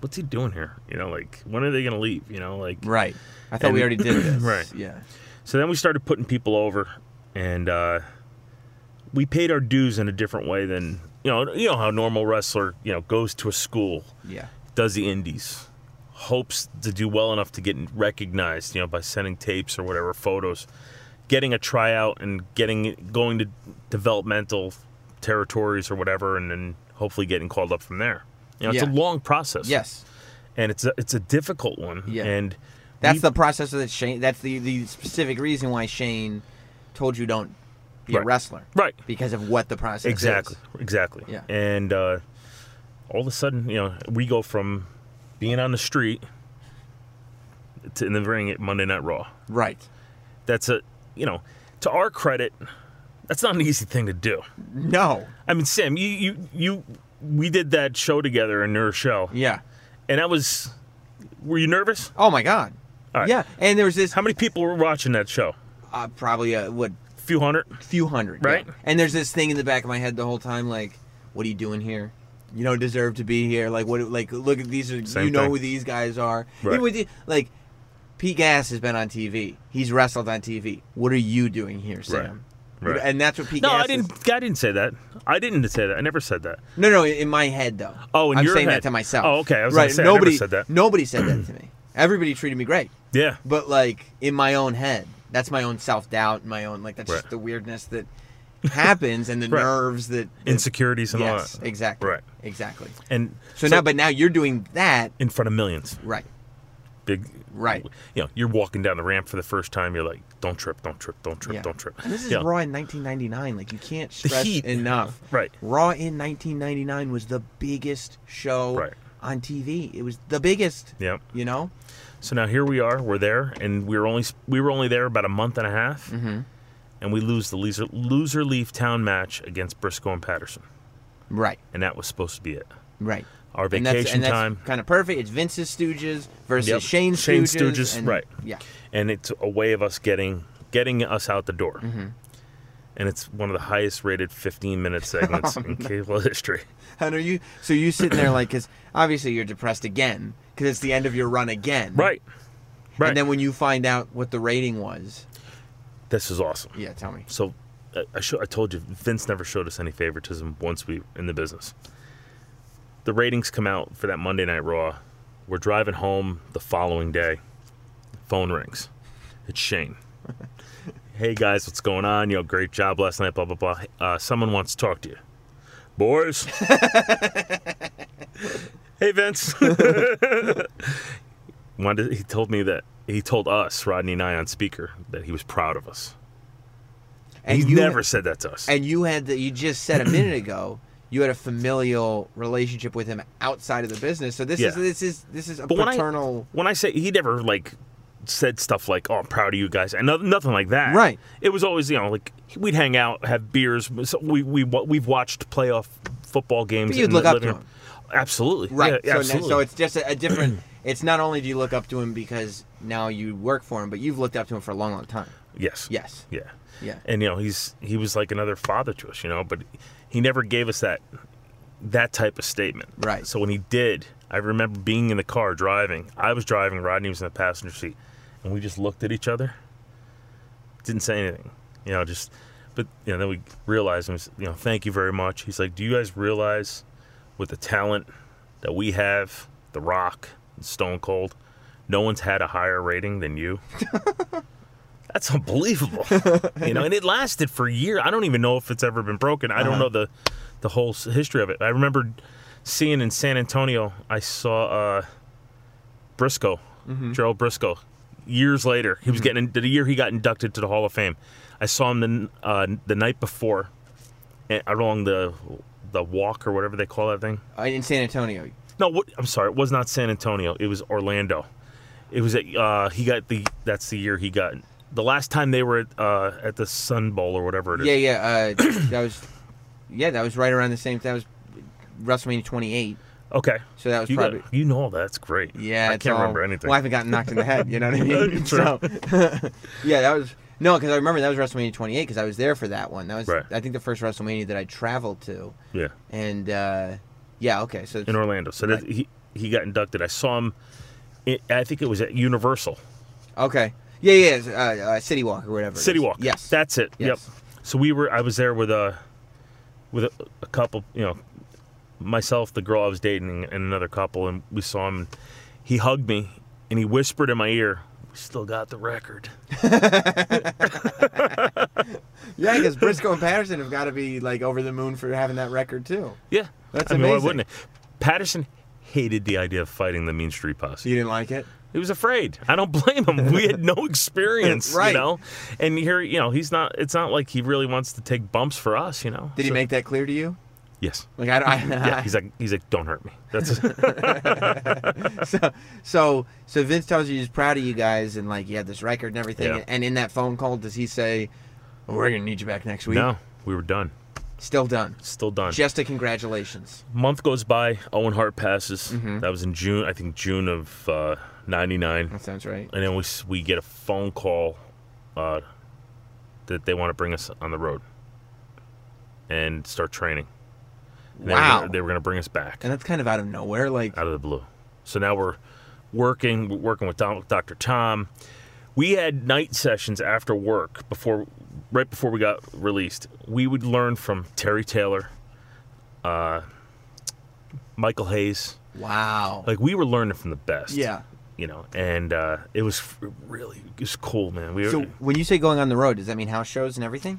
"What's he doing here?" You know, like, when are they going to leave? You know, like, right. I thought we already did this. Right. Yeah. So then we started putting people over, and we paid our dues in a different way than, you know how a normal wrestler, you know, goes to a school, does the indies, hopes to do well enough to get recognized, you know, by sending tapes or whatever, photos, getting a tryout and going to developmental territories or whatever, and then hopefully getting called up from there. You know, it's a long process. Yes. And it's a difficult one. Yeah. And... That's the process that Shane. That's the specific reason why Shane told you don't be a wrestler, right? Because of what the process is. Exactly. Yeah. And all of a sudden, you know, we go from being on the street to in the ring at Monday Night Raw. Right. That's to our credit, that's not an easy thing to do. No. I mean, Sam, we did that show together in your show. Yeah. And that was. Were you nervous? Oh my God. All right. Yeah, and there was this... How many people were watching that show? Probably, few hundred? Few hundred, right? Yeah. And there's this thing in the back of my head the whole time, like, what are you doing here? You don't deserve to be here. Like, what? Like, look at these... Know who these guys are. Right. Like, Pete Gas has been on TV. He's wrestled on TV. What are you doing here, Sam? Right. And that's what Pete Gas... No, I didn't say that. I didn't say that. I never said that. No, in my head, though. Oh, in your head. I'm saying that to myself. Oh, okay. I was going to say, I never said that. Nobody said that to me. Everybody treated me great. Yeah. But, like, in my own head, that's my own self-doubt, my own, like, that's just the weirdness that happens and the nerves that... Insecurities and all that. Yes, exactly. Right. Exactly. And so now, but now you're doing that... In front of millions. Right. Big... Right. You know, you're walking down the ramp for the first time, you're like, don't trip, don't trip, don't trip, don't trip. And this is Raw in 1999. Like, you can't stress enough. Right. Raw in 1999 was the biggest show... Right. On TV, it was the biggest. Yep. You know. So now here we are. We're there, and we were only there about a month and a half, and we lose the loser leave town match against Briscoe and Patterson. Right. And that was supposed to be it. Right. Our vacation time. That's kind of perfect. It's Vince's Stooges versus Shane Stooges. And, yeah. And it's a way of us getting us out the door. And it's one of the highest-rated 15-minute segments in cable history. And you sitting there like, because obviously you're depressed again, because it's the end of your run again. Right. And then when you find out what the rating was. This is awesome. Yeah, tell me. So I told you, Vince never showed us any favoritism once we were in the business. The ratings come out for that Monday Night Raw. We're driving home the following day. Phone rings. It's Shane. hey guys, what's going on? You know, great job last night, blah, blah, blah. Someone wants to talk to you. Boys. Hey, Vince. He told me that he told us, Rodney and I on speaker, that he was proud of us. And he's never said that to us. And you had that. You just said a minute ago you had a familial relationship with him outside of the business. So this is a paternal. When I say he never like said stuff like, "Oh, I'm proud of you guys," and nothing like that. Right. It was always, you know, like we'd hang out, have beers. So we've watched playoff football games. But you'd look up to him. Absolutely. Right. Yeah, so, absolutely. So it's just a different. It's not only do you look up to him because now you work for him, but you've looked up to him for a long, long time. Yes. Yes. Yeah. Yeah. And you know, he was like another father to us, you know, but he never gave us that type of statement. Right. So when he did, I remember being in the car driving. I was driving, Rodney was in the passenger seat, and we just looked at each other. Didn't say anything. You know, just but you know, then we realized, you know, thank you very much. He's like, do you guys realize with the talent that we have, The Rock and Stone Cold, no one's had a higher rating than you? That's unbelievable, you know. And it lasted for a year. I don't even know if it's ever been broken. I don't know the whole history of it. I remember seeing in San Antonio, I saw Briscoe, Gerald Briscoe, years later. He was getting the year he got inducted to the Hall of Fame. I saw him the night before, along the walk or whatever they call that thing. In San Antonio. No, I'm sorry, it was not San Antonio. It was Orlando. It was at he got the. That's the year he got. The last time they were at the Sun Bowl or whatever it is. Yeah, that was right around the same time. That was WrestleMania 28. Okay. So that was probably... You know all that. That's great. Yeah. I can't remember anything. Well, I haven't gotten knocked in the head, you know what I mean? So, yeah, that was... No, because I remember that was WrestleMania 28 because I was there for that one. That was, right. I think, the first WrestleMania that I traveled to. Yeah. And, okay. So in Orlando. So right. He got inducted. I saw him... I think it was at Universal. Okay. Yeah, City Walk or whatever. City Walk. Yes, that's it. Yes. Yep. So I was there with a couple. You know, myself, the girl I was dating, and another couple, and we saw him. And he hugged me, and he whispered in my ear, "We still got the record." Yeah, because Briscoe and Patterson have got to be like over the moon for having that record too. Yeah, that's amazing. Mean, why wouldn't it? Patterson hated the idea of fighting the Mean Street Posse. You didn't like it. He was afraid. I don't blame him. We had no experience, right. You know? And here, you know, he's not, it's not like he really wants to take bumps for us, you know? Did he make that clear to you? Yes. Like, yeah, he's like, don't hurt me. That's So Vince tells you he's proud of you guys and, like, you had this record and everything. Yeah. And in that phone call, does he say, well, we're going to need you back next week? No, we were done. Still done. Still done. Just a congratulations. Month goes by. Owen Hart passes. Mm-hmm. That was in June. I think June of 99. That sounds right. And then we get a phone call that they want to bring us on the road and start training. And wow. They were going to bring us back. And that's kind of out of nowhere. Like out of the blue. So now we're working with Dr. Tom. We had night sessions after work right before we got released. We would learn from Terry Taylor, Michael Hayes. Wow. Like, we were learning from the best. Yeah. You know, and it was cool, man. So when you say going on the road, does that mean house shows and everything?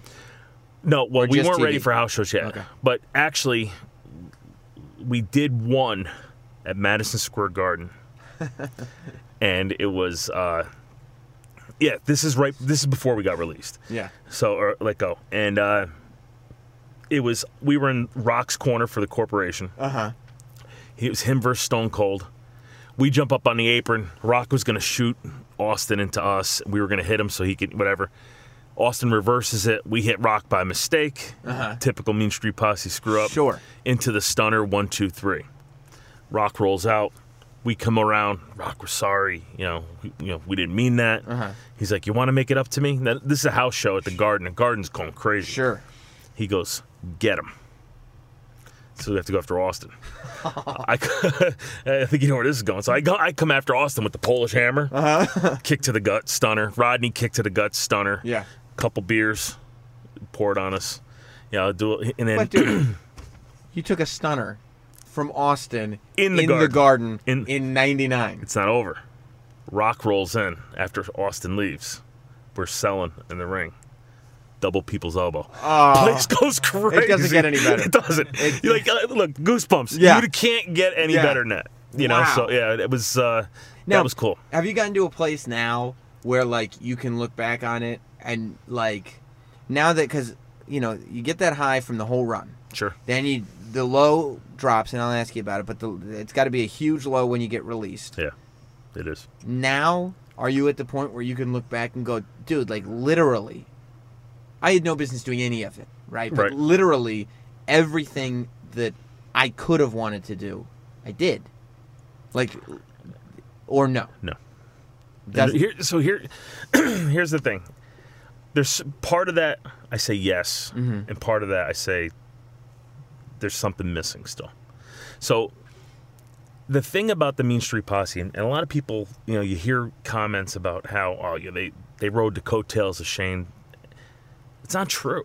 No, well, we weren't ready for house shows yet. Okay. But actually, we did one at Madison Square Garden. And it was... yeah, this is before we got released. Yeah. So, or let go. And we were in Rock's corner for the corporation. Uh-huh. It was him versus Stone Cold. We jump up on the apron. Rock was going to shoot Austin into us. We were going to hit him so he could, whatever. Austin reverses it. We hit Rock by mistake. Uh-huh. Typical Mean Street Posse screw up. Sure. Into the stunner, 1, 2, 3. Rock rolls out. We come around, Rock, we're sorry, we didn't mean that. Uh-huh. He's like, you want to make it up to me? This is a house show at the Garden. The Garden's going crazy. Sure. He goes, get him. So we have to go after Austin. I think you know where this is going. So I come after Austin with the Polish hammer. Uh-huh. Kick to the gut, stunner. Rodney kick to the gut, stunner. Yeah. Couple beers poured on us. Yeah, I'll do it. And then, but dude, you took a stunner. From Austin in the garden in 99. It's not over. Rock rolls in after Austin leaves. We're selling in the ring. double people's elbow. Place goes crazy. It doesn't get any better. It doesn't. You're like, look, goosebumps. Yeah. You can't get any better than that. You know, so yeah, it was now, that was cool. Have you gotten to a place now where like you can look back on it and like now that because you know you get that high from the whole run. Sure. Then you the low drops, and I'll ask you about it. But it's got to be a huge low when you get released. Yeah, it is. Now, are you at the point where you can look back and go, dude, like literally, I had no business doing any of it, right? But literally, everything that I could have wanted to do, I did. Like, or no? No. Here's the thing. There's part of that I say yes, and part of that I say there's something missing still. So the thing about the Mean Street Posse, and a lot of people, you know, you hear comments about how they rode the coattails of Shane. It's not true.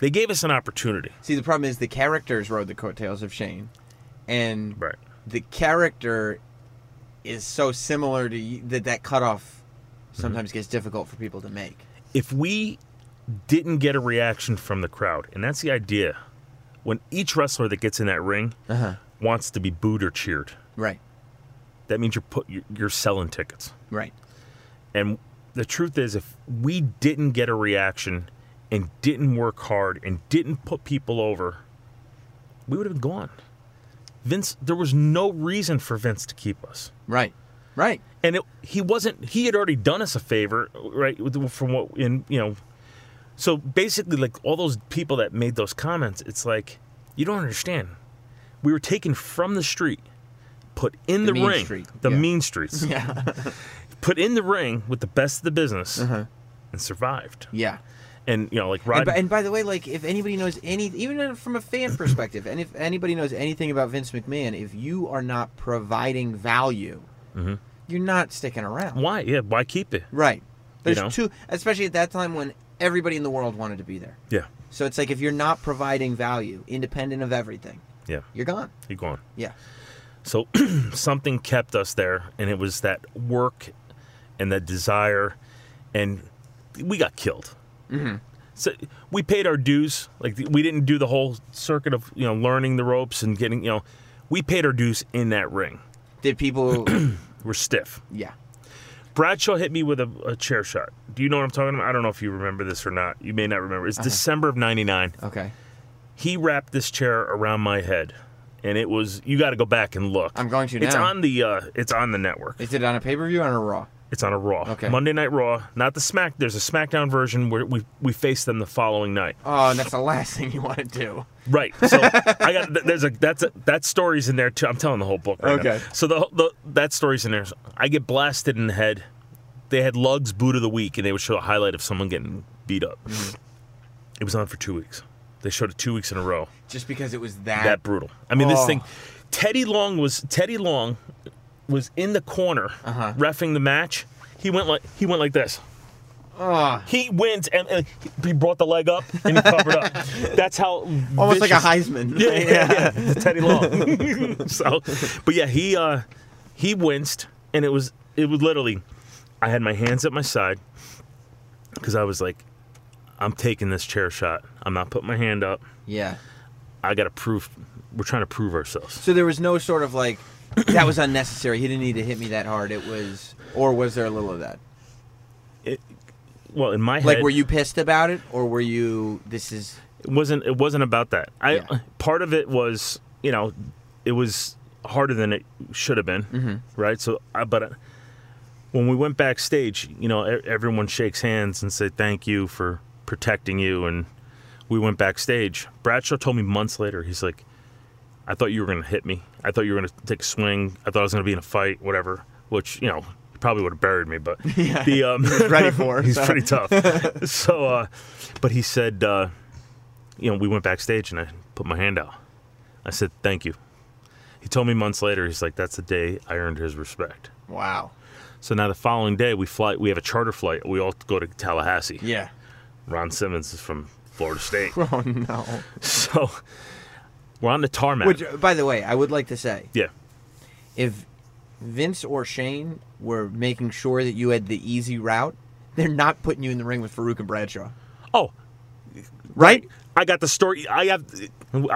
They gave us an opportunity. See, the problem is the characters rode the coattails of Shane, and the character is so similar to that cutoff sometimes gets difficult for people to make. If we didn't get a reaction from the crowd, and that's the idea, when each wrestler that gets in that ring wants to be booed or cheered, that means you're selling tickets. Right. And the truth is, if we didn't get a reaction and didn't work hard and didn't put people over, we would have been gone. Vince, there was no reason for Vince to keep us. Right. And he had already done us a favor, right? From what, in you know, so basically, like all those people that made those comments, it's like you don't understand. We were taken from the street, put in the ring, mean streets, put in the ring with the best of the business, and survived. Yeah. And, you know, like Rodney. And by the way, like, if anybody knows even from a fan perspective, and if anybody knows anything about Vince McMahon, if you are not providing value, you're not sticking around. Why? Yeah, why keep it? Right. There's two, especially at that time when everybody in the world wanted to be there. Yeah. So it's like if you're not providing value, independent of everything, you're gone. You're gone. Yeah. So something kept us there, and it was that work and that desire, and we got killed. So we paid our dues. Like we didn't do the whole circuit of learning the ropes and getting we paid our dues in that ring. Did people were stiff? Yeah. Bradshaw hit me with a chair shot. Do you know what I'm talking about? I don't know if you remember this or not. You may not remember. It's December of '99. Okay. He wrapped this chair around my head, and it was you got to go back and look. I'm going to now. It's on the network. Is it on a pay-per-view or on a Raw? It's on a Raw. Okay. Monday Night Raw. Not the Smack. There's a SmackDown version where we face them the following night. Oh, and that's the last thing you want to do. Right. So I got that story's in there too. I'm telling the whole book right now. So that story's in there. So I get blasted in the head. They had Lug's Boot of the Week, and they would show a highlight of someone getting beat up. It was on for 2 weeks. They showed it 2 weeks in a row. Just because it was that brutal. I mean, this thing. Teddy Long was in the corner reffing the match. He went like this. He wins and he brought the leg up and he covered up. That's how almost vicious. Like a Heisman. Yeah. Teddy Long. He winced and it was literally I had my hands at my side because I was like, I'm taking this chair shot. I'm not putting my hand up. Yeah. I gotta prove we're trying to prove ourselves. So there was no sort of like that was unnecessary. He didn't need to hit me that hard. It was, or was there a little of that? Well, in my head, like, were you pissed about it, or were you? This is. It wasn't about that. Part of it was, it was harder than it should have been, right? So, but when we went backstage, everyone shakes hands and say thank you for protecting you, and we went backstage. Bradshaw told me months later, he's like, I thought you were going to hit me. I thought you were going to take a swing. I thought I was going to be in a fight, whatever, which, he probably would have buried me, but he was ready for it. He's pretty tough. So, but he said, we went backstage and I put my hand out. I said, thank you. He told me months later, he's like, that's the day I earned his respect. Wow. So now the following day, we have a charter flight. We all go to Tallahassee. Yeah. Ron Simmons is from Florida State. Oh, no. So... we're on the tarmac. Which, by the way, I would like to say, if Vince or Shane were making sure that you had the easy route, they're not putting you in the ring with Farouk and Bradshaw. Oh, right? I got the story. I'm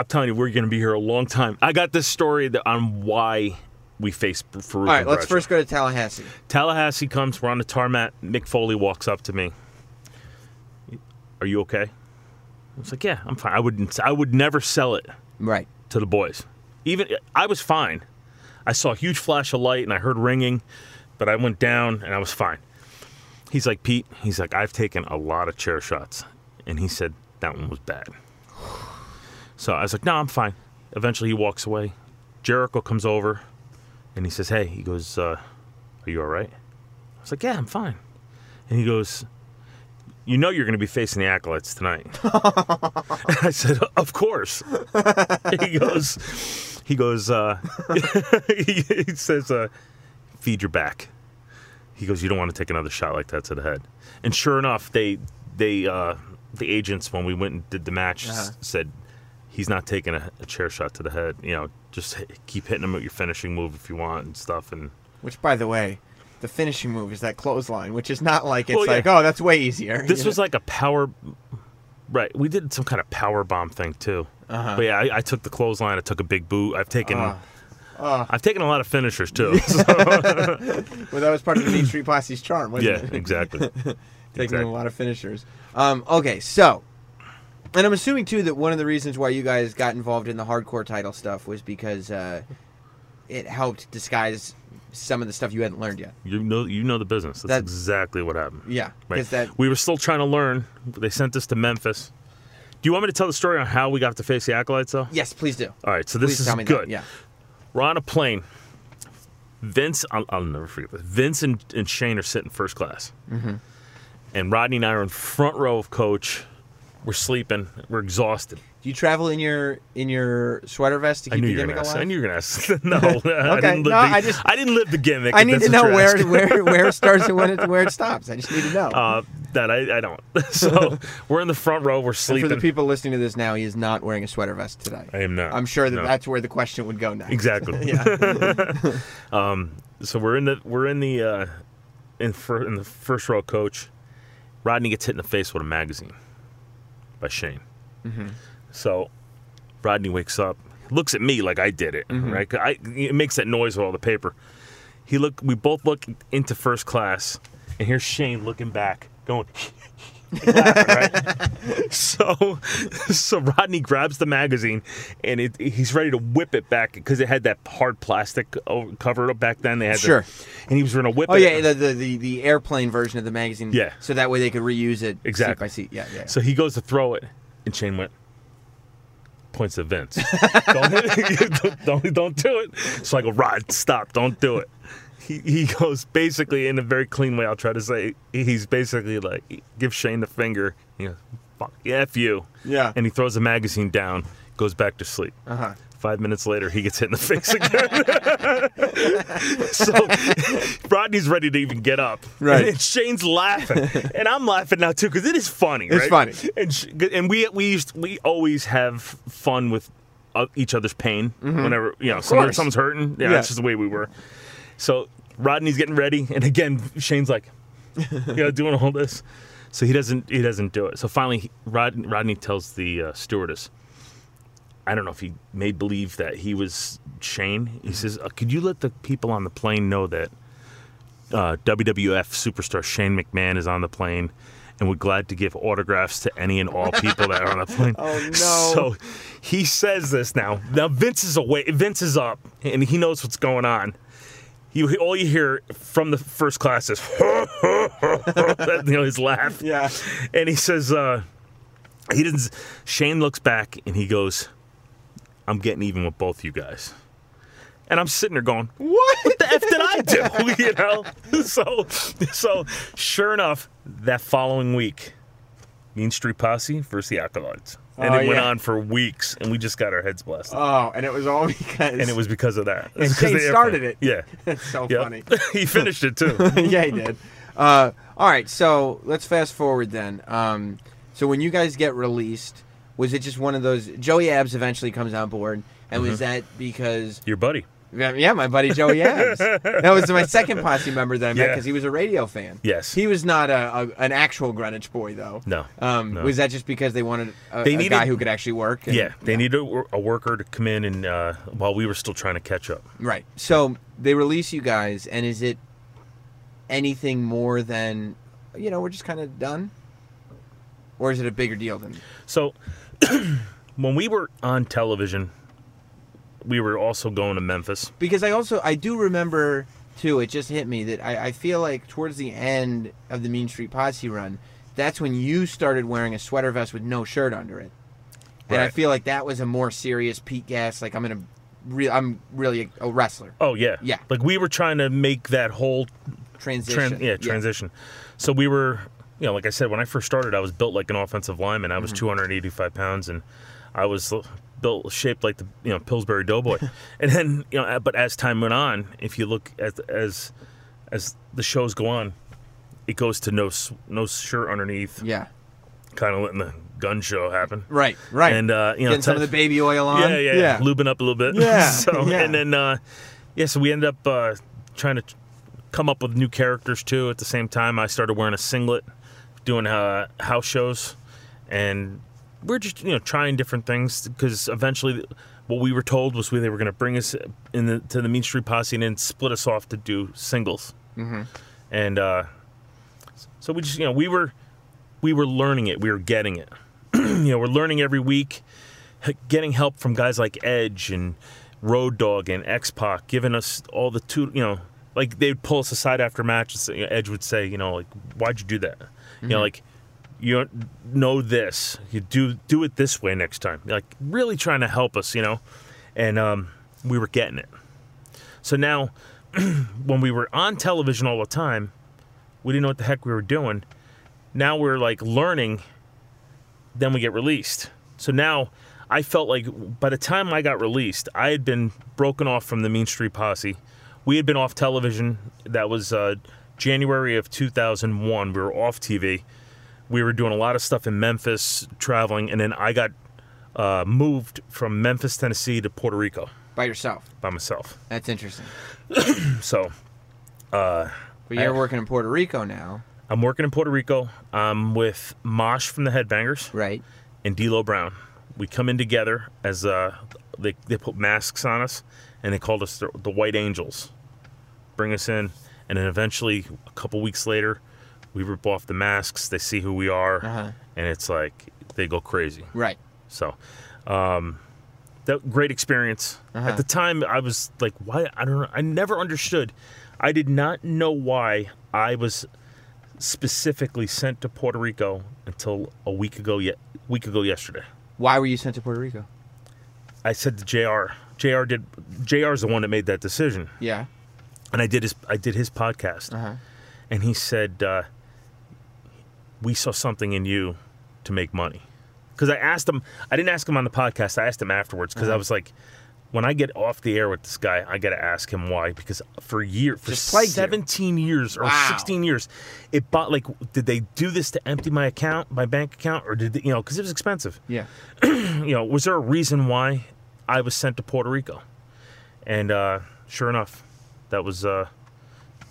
telling you, we're going to be here a long time. I got this story on why we face Farouk. All right, let's first go to Tallahassee. Tallahassee comes. We're on the tarmac. Mick Foley walks up to me. Are you okay? I was like, yeah, I'm fine. I would never sell it right to the boys. Even I was fine. I saw a huge flash of light and I heard ringing, but I went down and I was fine. He's like, Pete, he's like, I've taken a lot of chair shots. And he said, that one was bad. So I was like, no, I'm fine. Eventually he walks away. Jericho comes over and he says, hey, he goes, are you all right? I was like, yeah, I'm fine. And he goes, you know you're going to be facing the Acolytes tonight. And I said, of course. He goes, he says, feed your back. He goes, you don't want to take another shot like that to the head. And sure enough, the agents, when we went and did the match, said, he's not taking a chair shot to the head. You know, just keep hitting him with your finishing move if you want and stuff. And which, by the way, the finishing move is that clothesline, which is not like it's like, oh, that's way easier. This was like a power... Right. We did some kind of power bomb thing, too. But yeah, I took the clothesline. I took a big boot. I've taken a lot of finishers, too. So. Well, that was part of the Mean Street Posse's charm, wasn't it? Yeah, exactly. Taking a lot of finishers. Okay, so... And I'm assuming, too, that one of the reasons why you guys got involved in the hardcore title stuff was because it helped disguise some of the stuff you hadn't learned yet. You know the business. That's exactly what happened. Yeah. Right. We were still trying to learn. They sent us to Memphis. Do you want me to tell the story on how we got to face the Acolytes, though? Yes, please do. All right, so this is good. Yeah. We're on a plane. Vince, I'll never forget this. Vince and Shane are sitting first class. Mm-hmm. And Rodney and I are in front row of coach. We're sleeping. We're exhausted. Do you travel in your sweater vest to keep the gimmick alive? I knew you were going to ask. No, okay. I didn't live the gimmick. I need to know where it starts and where it stops. I just need to know. I don't. So we're in the front row. We're sleeping. And for the people listening to this now, he is not wearing a sweater vest today. I am not. I'm sure that's where the question would go next. Exactly. Yeah. So we're in the first row coach. Rodney gets hit in the face with a magazine. By Shane. Mm-hmm. So Rodney wakes up, looks at me like I did it, mm-hmm. right? It makes that noise with all the paper. We both look into first class, and here's Shane looking back, going, laughing, right? So Rodney grabs the magazine, and he's ready to whip it back because it had that hard plastic cover up back then. They had and he was going to whip it. Oh, yeah, the airplane version of the magazine. Yeah. So that way they could reuse it exactly. Seat by seat. Yeah. So he goes to throw it, and Shane points at Vince. Don't do it. So I go, Rod, stop, don't do it. He goes, basically, in a very clean way, I'll try to say, he's basically like, give Shane the finger, you know, fuck, F you. Yeah. And he throws the magazine down, goes back to sleep. 5 minutes later, he gets hit in the face again. So Rodney's ready to even get up. Right. And Shane's laughing. And I'm laughing now, too, because it is funny, right? It's funny. And we always have fun with each otother's pain. Mm-hmm. Whenever, you know, someone's hurting. Yeah, that's just the way we were. So Rodney's getting ready, and again, Shane's like, you know, doing all this. So he doesn't do it. So finally, Rodney tells the stewardess, I don't know if he made believe that he was Shane. He says, could you let the people on the plane know that WWF superstar Shane McMahon is on the plane, and we're glad to give autographs to any and all people that are on the plane. Oh, no. So he says this now. Now Vince is away. Vince is up, and he knows what's going on. All you hear from the first class is, you know, his laugh. Yeah. And he says, Shane looks back and he goes, I'm getting even with both you guys. And I'm sitting there going, what the F did I do? You know? So sure enough, that following week, Mean Street Posse versus the Acolytes. And it went on for weeks, and we just got our heads blasted. Oh, and it was all because... And it was because of that. And Shane started it. Yeah. That's so funny. He finished it, too. Yeah, he did. All right, so let's fast forward then. So when you guys get released, was it just one of those... Joey Abs eventually comes on board, and was that because... Your buddy. Yeah, my buddy Joey Abs. That was my second posse member that I met because he was a radio fan. Yes. He was not an actual Greenwich boy, though. No. Was that just because they wanted a guy who could actually work? And, yeah. They needed a worker to come in and while we were still trying to catch up. Right. So they release you guys, and is it anything more than, you know, we're just kind of done? Or is it a bigger deal than... So when we were on television... We were also going to Memphis. Because I do remember, too, it just hit me, that I feel like towards the end of the Mean Street Posse run, that's when you started wearing a sweater vest with no shirt under it. And right. I feel like that was a more serious Pete Gas, like I'm really a wrestler. Oh, yeah. Yeah. Like we were trying to make that whole... Transition. Transition. Yeah. So we were, you know, like I said, when I first started, I was built like an offensive lineman. I was 285 pounds, and I was... built shaped like the Pillsbury Doughboy, and then But as time went on, if you look as the shows go on, it goes to no shirt underneath. Yeah, kind of letting the gun show happen. Right. And getting some of the baby oil on. Yeah. Lubing up a little bit. Yeah. And then so we ended up trying to come up with new characters too. At the same time, I started wearing a singlet, doing house shows, and. We're just, trying different things because eventually what we were told was they were going to bring us to the Mean Street Posse and then split us off to do singles. Mm-hmm. And so we just, we were learning it. We were getting it. We're learning every week, getting help from guys like Edge and Road Dogg and X-Pac, giving us all the like they'd pull us aside after a match and say, Edge would say, like, why'd you do that? Mm-hmm. You know this. You do it this way next time. Like really trying to help us, and we were getting it. So now, when we were on television all the time, we didn't know what the heck we were doing. Now we're like learning. Then we get released. So now I felt like by the time I got released, I had been broken off from the Mean Street Posse. We had been off television. That was January of 2001. We were off TV. We were doing a lot of stuff in Memphis, traveling, and then I got moved from Memphis, Tennessee to Puerto Rico. By yourself? By myself. That's interesting. So. But you're working in Puerto Rico now. I'm working in Puerto Rico. I'm with Mosh from the Headbangers. Right. And D-Lo Brown. We come in together as they put masks on us, and they called us the White Angels. Bring us in, and then eventually, a couple weeks later, we rip off the masks. They see who we are, and it's like they go crazy. Right. So, that great experience. At the time, I was like, "Why?" I don't know. I never understood. I did not know why I was specifically sent to Puerto Rico until a week ago. Yesterday. Why were you sent to Puerto Rico? I said to JR. JR's the one that made that decision. Yeah. And I did his podcast. And he said. We saw something in you to make money. Because I asked him, I didn't ask him on the podcast, I asked him afterwards because I was like, when I get off the air with this guy, I got to ask him why. Because for 17 years or 16 years, it bought, like, did they do this to empty my account, my bank account? Or did they, because it was expensive. Yeah. Was there a reason why I was sent to Puerto Rico? And sure enough, that was...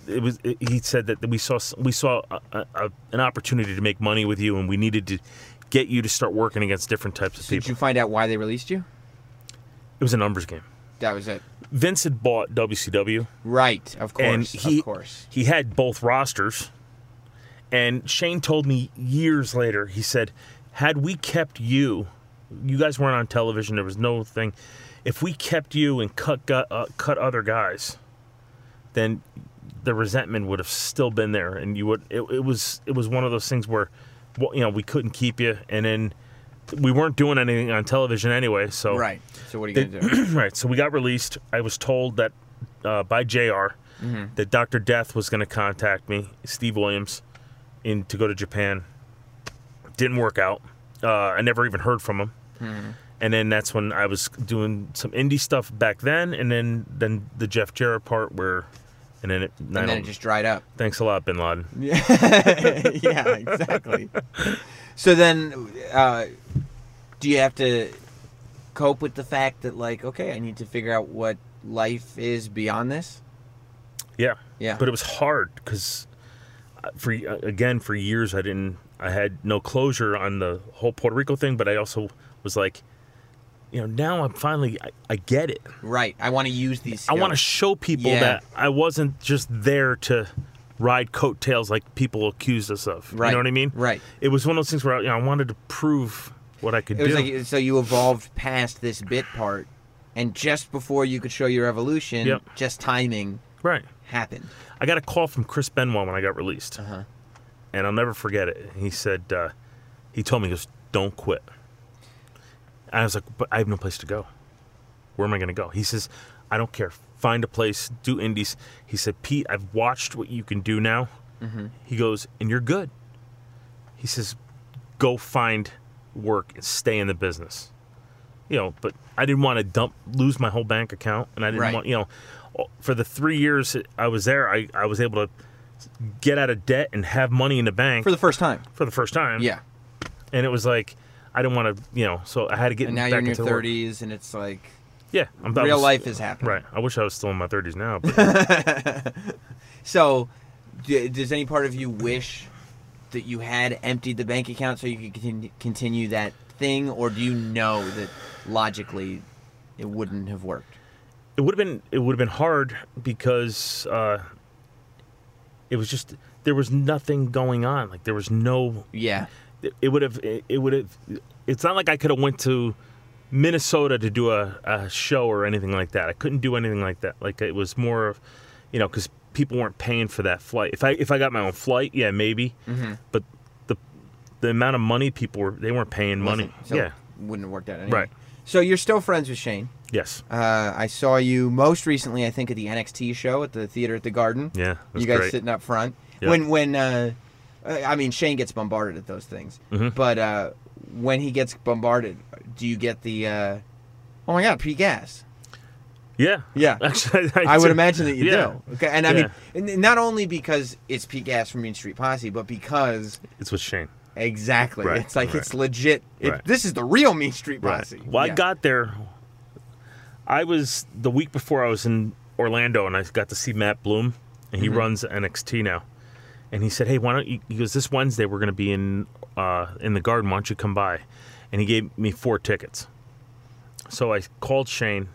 he said that we saw an opportunity to make money with you, and we needed to get you to start working against different types of people. Did you find out why they released you? It was a numbers game. That was it. Vince had bought WCW. Right, of course. And he had both rosters. And Shane told me years later, he said, had we kept you guys weren't on television, there was no thing. If we kept you and cut other guys, then... the resentment would have still been there, and you would. It was one of those things where, we couldn't keep you, and then we weren't doing anything on television anyway. So right. So what are you gonna do? Right. So we got released. I was told that by JR that Dr. Death was gonna contact me, Steve Williams, to go to Japan. Didn't work out. I never even heard from him. Mm-hmm. And then that's when I was doing some indie stuff back then, and then the Jeff Jarrett part where. And then it just dried up. Thanks a lot, Bin Laden. Yeah, exactly. So then, do you have to cope with the fact that, like, okay, I need to figure out what life is beyond this? Yeah. Yeah. But it was hard because, for years I had no closure on the whole Puerto Rico thing, but I also was like, you know, now I'm finally, I get it. Right. I want to use these skills. I want to show people that I wasn't just there to ride coattails like people accused us of. Right. You know what I mean? Right. It was one of those things where I wanted to prove what I could do. Like, so you evolved past this bit part, and just before you could show your evolution, just timing happened. I got a call from Chris Benoit when I got released, and I'll never forget it. He said, he told me, he goes, "Don't quit." And I was like, "But I have no place to go. Where am I going to go?" He says, "I don't care. Find a place, do indies." He said, "Pete, I've watched what you can do now." He goes, "And you're good." He says, "Go find work and stay in the business." You know, but I didn't want to lose my whole bank account, and I didn't want, you know, for the 3 years I was there, I was able to get out of debt and have money in the bank. For the first time. For the first time. Yeah. And it was like, I didn't want to, you know, so I had to get back into work. And now you're in your 30s, and it's like... Yeah. Real life is happening. Right. I wish I was still in my 30s now. But. So, does any part of you wish that you had emptied the bank account so you could continue that thing, or do you know that logically it wouldn't have worked? It would have been. It would have been hard because it was just there was nothing going on. Like there was no. Yeah. It would have. It would have. It's not like I could have went to Minnesota to do a show or anything like that. I couldn't do anything like that. Like it was more of, you know, because people weren't paying for that flight. If I got my own flight, yeah, maybe. But the amount of money people weren't paying money. So yeah, wouldn't have worked out anyway. Right. So you're still friends with Shane. Yes. I saw you most recently, I think, at the NXT show at the Theater at the Garden. Yeah, you guys great. Sitting up front. Yeah. When I mean, Shane gets bombarded at those things, but. When he gets bombarded, do you get the, oh my God, Pete Gas? Yeah. Yeah. Actually, I would imagine that you do. Okay. And I mean, not only because it's Pete Gas from Mean Street Posse, but because... It's with Shane. Exactly. Right. It's like, it's legit. This is the real Mean Street Posse. Well, I got there, the week before I was in Orlando, and I got to see Matt Bloom, and he runs NXT now. And he said, "Hey, why don't you?" He goes, "This Wednesday we're going to be in the Garden. Why don't you come by?" And he gave me 4 tickets. So I called Shane.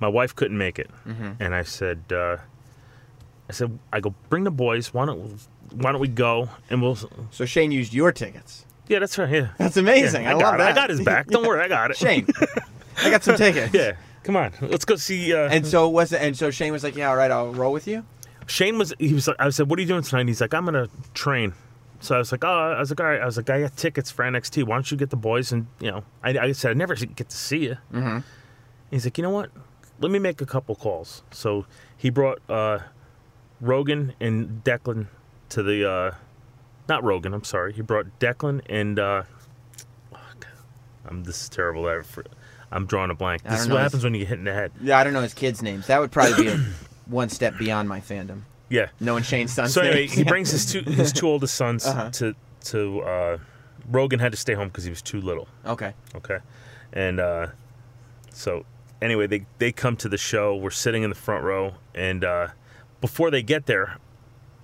My wife couldn't make it, and I said, "I go bring the boys. Why don't we go?" And we'll. So Shane used your tickets. Yeah, that's right. Yeah, that's amazing. Yeah, I love that. I got his back. Don't worry, I got it. Shane, I got some tickets. Yeah, come on, let's go see. And so Shane was like, "Yeah, all right, I'll roll with you." Shane was, like, I said, "What are you doing tonight?" And he's like, "I'm going to train." So I was like, all right. I was like, "I got tickets for NXT. Why don't you get the boys?" And, you know, I said, "I never get to see you." And he's like, "You know what? Let me make a couple calls." So he brought Rogan and Declan to the, not Rogan, I'm sorry. He brought Declan and, oh God, this is terrible. I'm drawing a blank. This is what happens when you get hit in the head. Yeah, I don't know his kids' names. That would probably be a... One step beyond my fandom. Yeah. Knowing Shane's son. So anyway, he brings his two oldest sons to Rogan had to stay home because he was too little. Okay. And so anyway, they come to the show. We're sitting in the front row, and before they get there,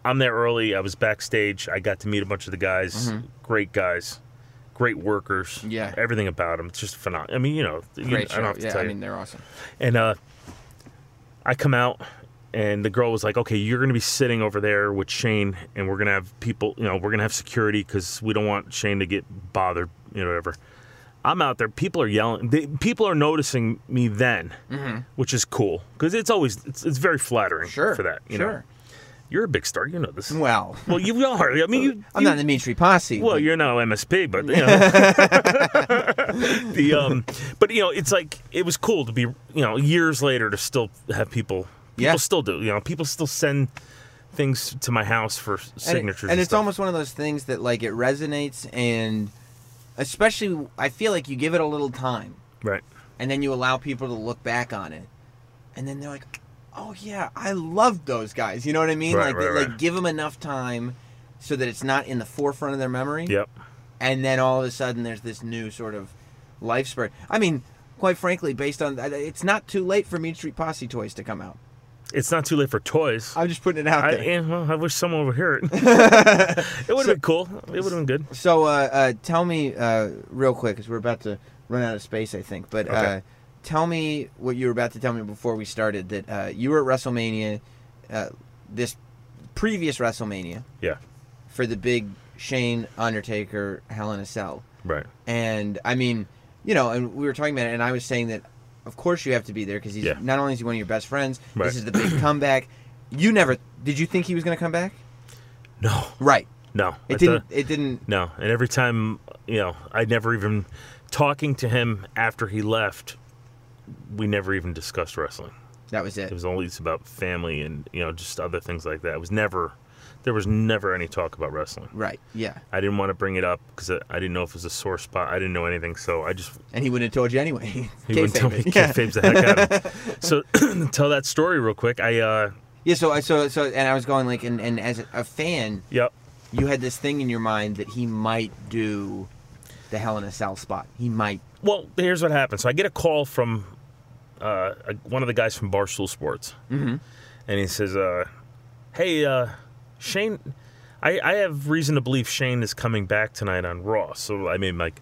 I'm there early. I was backstage. I got to meet a bunch of the guys. Great guys. Great workers. Yeah. Everything about them. It's just phenomenal. I mean, you know, I don't have to tell you. I mean, they're awesome. And I come out. And the girl was like, "Okay, you're going to be sitting over there with Shane, and we're going to have people, you know, we're going to have security because we don't want Shane to get bothered, you know, whatever." I'm out there. People are yelling. People are noticing me then, which is cool because it's always, it's very flattering for that. You know? You're a big star. You know this. Well, you are. I mean, I'm not in the Mean Street Posse. Well, you're no MSP, but, you know. But, you know, it's like, it was cool to be, you know, years later to still have people. People still do. You know, people still send things to my house for signatures. And it's almost one of those things that, like, it resonates, and especially I feel like you give it a little time. Right. And then you allow people to look back on it. And then they're like, "Oh, yeah, I loved those guys." You know what I mean? Like, give them enough time so that it's not in the forefront of their memory. Yep. And then all of a sudden there's this new sort of life spread. I mean, quite frankly, based on it's not too late for Mean Street Posse toys to come out. It's not too late for toys. I'm just putting it out there. I wish someone would hear it. It would have been cool. It would have been good. So tell me real quick, because we're about to run out of space, I think. But okay. Tell me what you were about to tell me before we started, that you were at WrestleMania, this previous WrestleMania. Yeah. For the big Shane, Undertaker, Hell in a Cell. Right. And, I mean, you know, and we were talking about it, and I was saying that, of course you have to be there, because he's not only is he one of your best friends, right. This is the big comeback. You never did you think he was going to come back? No. Right. No. It didn't. No. And every time, you know, I never even talking to him after he left, we never even discussed wrestling. That was it. It was always about family and, you know, just other things like that. It was never there was never any talk about wrestling. Right, yeah. I didn't want to bring it up because I didn't know if it was a sore spot. I didn't know anything, so I just... And he wouldn't have told you anyway. He wouldn't tell me. Yeah. Kayfabe's the heck out of him. So tell that story real quick. So and I was going, like, and as a fan, yep. You had this thing in your mind that he might do the Hell in a Cell spot. He might. Well, here's what happened. So I get a call from one of the guys from Barstool Sports, mm-hmm. and he says, hey, Shane, I have reason to believe Shane is coming back tonight on Raw. So, I mean, like,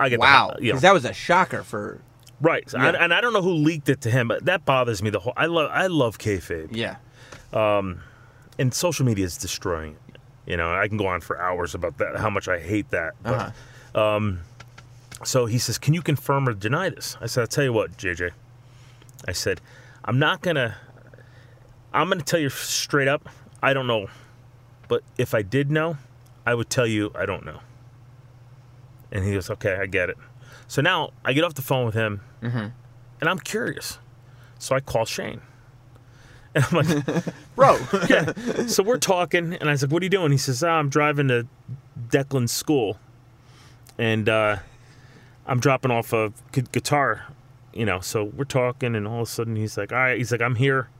I get wow, because that was a shocker for... Right, yeah. And I don't know who leaked it to him, but that bothers me the whole... I love kayfabe. Yeah. And social media is destroying it. You know, I can go on for hours about that, how much I hate that. But, so he says, can you confirm or deny this? I said, I'll tell you what, JJ. I said, I'm going to tell you straight up, I don't know. But if I did know, I would tell you I don't know. And he goes, okay, I get it. So now I get off the phone with him, mm-hmm. and I'm curious. So I call Shane. And I'm like, bro. Yeah. So we're talking, and I was like, what are you doing? He says, I'm driving to Declan's school, and I'm dropping off a guitar. You know, so we're talking, and all of a sudden he's like, all right. He's like, I'm here.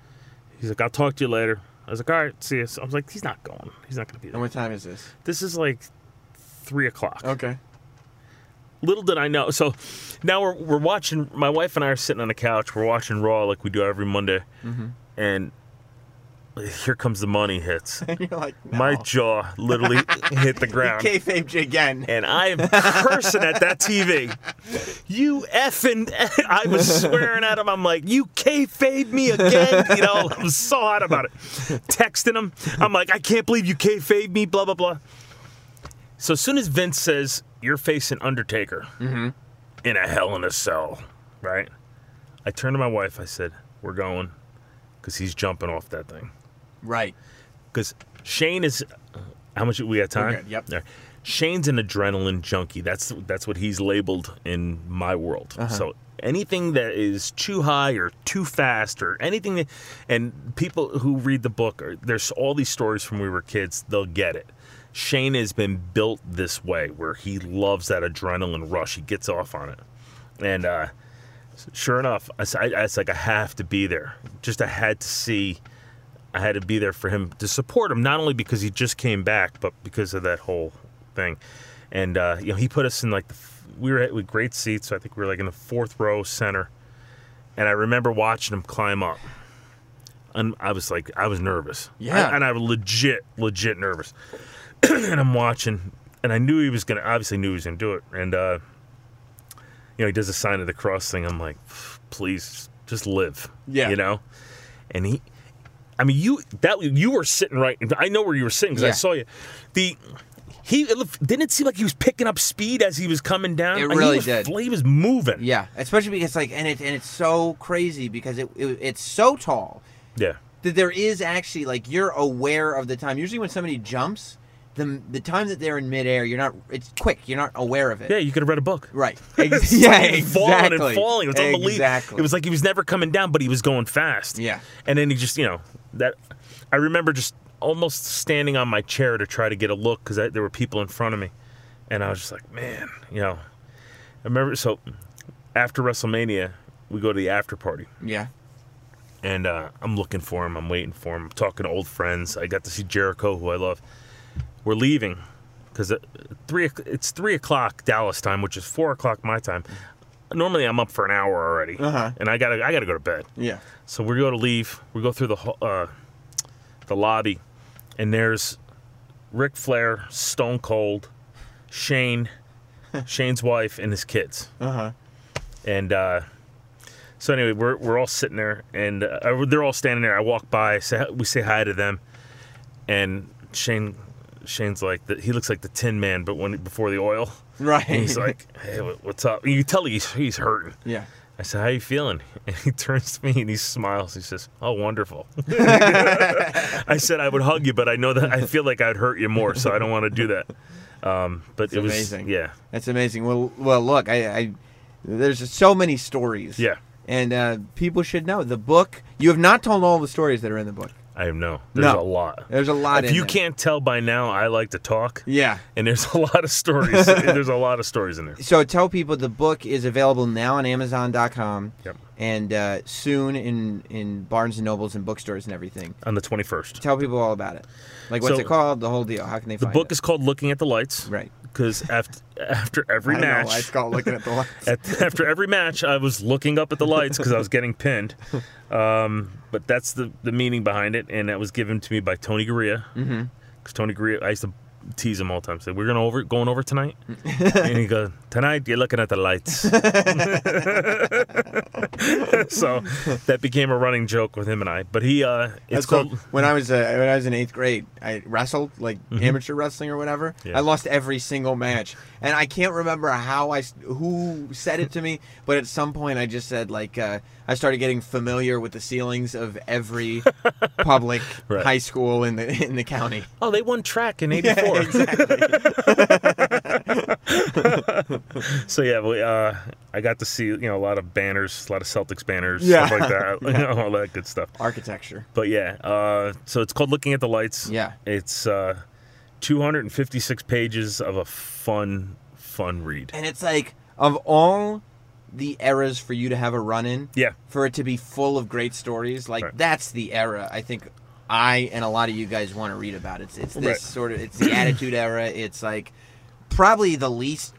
He's like, I'll talk to you later. I was like, all right, see you. So I was like, he's not going. He's not going to be there. And what time is this? This is like 3 o'clock. Okay. Little did I know. So now we're watching. My wife and I are sitting on the couch. We're watching Raw like we do every Monday. Mm-hmm. And here comes the money hits. And you're like, no. My jaw literally hit the ground. He kayfabed you again. And I am cursing at that TV. You effing... I was swearing at him. I'm like, you kayfabed me again? You know, I was so hot about it. Texting him. I'm like, I can't believe you kayfabed me, blah, blah, blah. So as soon as Vince says, you're facing Undertaker mm-hmm. in a Hell in a Cell, right? I turned to my wife. I said, we're going because he's jumping off that thing. Right. Because Shane is... How much... We got time? Okay, yep. There. Shane's an adrenaline junkie. That's what he's labeled in my world. Uh-huh. So anything that is too high or too fast or anything... That, and people who read the book, there's all these stories from when we were kids. They'll get it. Shane has been built this way where he loves that adrenaline rush. He gets off on it. And sure enough, it's like I have to be there. Just I had to see... I had to be there for him to support him, not only because he just came back, but because of that whole thing. And, you know, he put us in, like, we were at with great seats, so I think we were, like, in the fourth row center. And I remember watching him climb up. And I was, like, I was nervous. Yeah. I was legit nervous. And I'm watching, and I knew he was going to, obviously knew he was going to do it. And, you know, he does a sign of the cross thing. I'm like, please, just live. Yeah. You know? And he... I mean, you were sitting right. I know where you were sitting because I saw you. Didn't it seem like he was picking up speed as he was coming down? It really did. He was moving. Yeah, especially because like, and it's so crazy because it's so tall. Yeah, that there is actually like you're aware of the time. Usually when somebody jumps, the time that they're in midair, you're not. It's quick. You're not aware of it. Yeah, you could have read a book. Right. Exactly. Falling. It was unbelievable. Exactly. It was like he was never coming down, but he was going fast. Yeah. And then he just, you know. That I remember just almost standing on my chair to try to get a look because there were people in front of me, and I was just like, man, you know. I remember so after WrestleMania, we go to the after party. Yeah. And I'm looking for him. I'm waiting for him. I'm talking to old friends. I got to see Jericho, who I love. We're leaving because it's 3 o'clock Dallas time, which is 4 o'clock my time. normally I'm up for an hour already, and I gotta go to bed. Yeah. So we go to leave. We go through the lobby, and there's Ric Flair, Stone Cold, Shane, Shane's wife, and his kids. And so anyway, we're all sitting there, and they're all standing there. I walk by, we say hi to them, and Shane's like, he looks like the Tin Man, but before the oil. Right. And he's like, hey, what's up? And you tell he's hurting. Yeah. I said, how you feeling? And he turns to me and he smiles. He says, oh, wonderful. I said, I would hug you, but I know that I feel like I'd hurt you more, so I don't want to do that. But that's amazing. Yeah. That's amazing. Well, look, there's so many stories. Yeah. And people should know. The book, you have not told all the stories that are in the book. I know. There's a lot. There's a lot. If you can't tell by now, I like to talk. Yeah. And there's a lot of stories. There's a lot of stories in there. So tell people the book is available now on Amazon.com. Yep. And soon in Barnes & Nobles and bookstores and everything. On the 21st. Tell people all about it. Like, what's it called? The whole deal. How can they find it? The book is called Looking at the Lights. Right. Because after every match, I know, it's called Looking at the Lights. After every match, I was looking up at the lights because I was getting pinned. But that's the meaning behind it, and that was given to me by Tony Garea. Because Tony Garea, I used to tease him all the time. Say, we're going over tonight? And he goes, tonight you're looking at the lights. So that became a running joke with him and I. But he, it's cool. When I was in 8th grade, I wrestled, like amateur wrestling or whatever. Yeah. I lost every single match. And I can't remember who said it to me, but at some point I just said, like, I started getting familiar with the ceilings of every public high school in the county. Oh, they won track in 84. Yeah, exactly. So yeah, I got to see a lot of banners, a lot of Celtics banners, stuff like that, all that good stuff. Architecture. But yeah, so it's called Looking at the Lights. Yeah, it's 256 pages of a fun read. And it's like, of all the eras for you to have a run in, for it to be full of great stories, like that's the era I think I and a lot of you guys want to read about. It's this sort of, it's the Attitude Era. It's like probably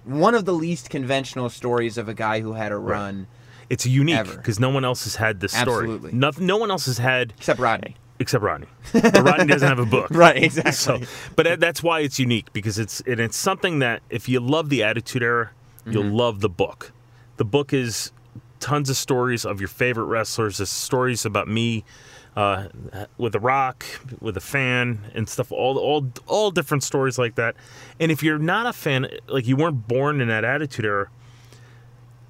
one of the least conventional stories of a guy who had a run. It's unique because no one else has had this story. Absolutely. No one else has had, except Rodney. But Rodney doesn't have a book. Right, exactly. So, but that's why it's unique, because it's something that if you love the Attitude Era, you'll love the book. The book is tons of stories of your favorite wrestlers. There's stories about me with The Rock, with a fan, and stuff. All different stories like that. And if you're not a fan, like you weren't born in that Attitude Era,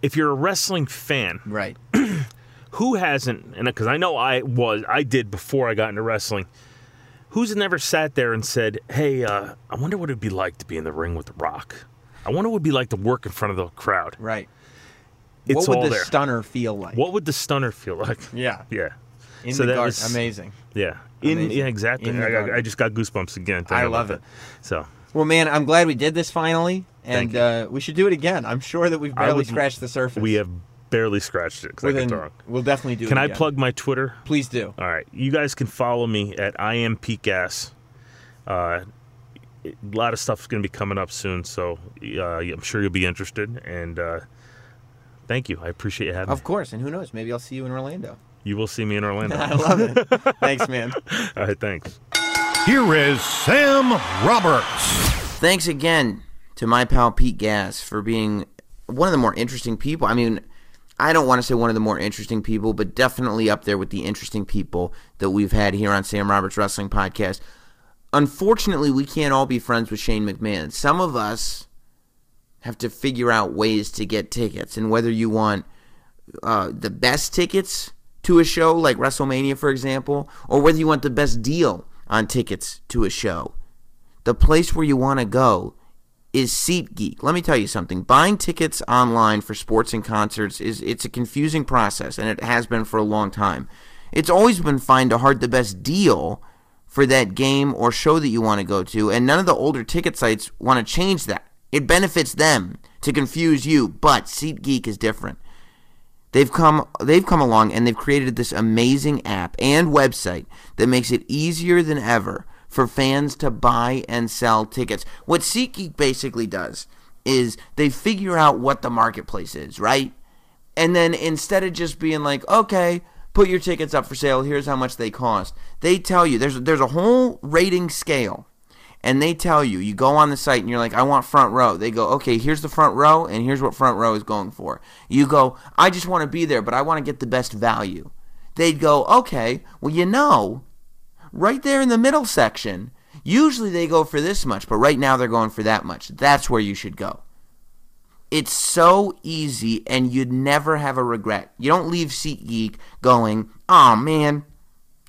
if you're a wrestling fan, right? Who hasn't? And because I know I did before I got into wrestling. Who's never sat there and said, "Hey, I wonder what it'd be like to be in the ring with The Rock. I wonder what it'd be like to work in front of the crowd." Right. It's what would the stunner feel like? What would the stunner feel like? Yeah. Yeah. In so the garden. Amazing. Yeah. Amazing. Yeah, exactly. I just got goosebumps again. I love it. So. Well, man, I'm glad we did this finally. And we should do it again. I'm sure that we've barely scratched the surface. We have barely scratched it. We'll definitely do it again. Can I plug my Twitter? Please do. All right. You guys can follow me at @PeteGas. A lot of stuff's going to be coming up soon, so I'm sure you'll be interested. And thank you. I appreciate you having me. Of course. And who knows? Maybe I'll see you in Orlando. You will see me in Orlando. I love it. Thanks, man. All right, thanks. Here is Sam Roberts. Thanks again to my pal Pete Gas for being one of the more interesting people. I mean, I don't want to say one of the more interesting people, but definitely up there with the interesting people that we've had here on Sam Roberts Wrestling Podcast. Unfortunately, we can't all be friends with Shane McMahon. Some of us have to figure out ways to get tickets, and whether you want the best tickets to a show like WrestleMania, for example, or whether you want the best deal on tickets to a show, the place where you want to go is SeatGeek. Let me tell you something. Buying tickets online for sports and concerts it's a confusing process, and it has been for a long time. It's always been fine to heart the best deal for that game or show that you want to go to, and none of the older ticket sites want to change that. It benefits them to confuse you, but SeatGeek is different. They've come along, and they've created this amazing app and website that makes it easier than ever for fans to buy and sell tickets. What SeatGeek basically does is they figure out what the marketplace is, right? And then instead of just being like, okay, put your tickets up for sale, here's how much they cost, they tell you, there's a whole rating scale. And they tell you, you go on the site and you're like, I want front row. They go, okay, here's the front row and here's what front row is going for. You go, I just want to be there, but I want to get the best value. They'd go, okay, well, you know, right there in the middle section, usually they go for this much, but right now they're going for that much. That's where you should go. It's so easy and you'd never have a regret. You don't leave SeatGeek going, oh, man,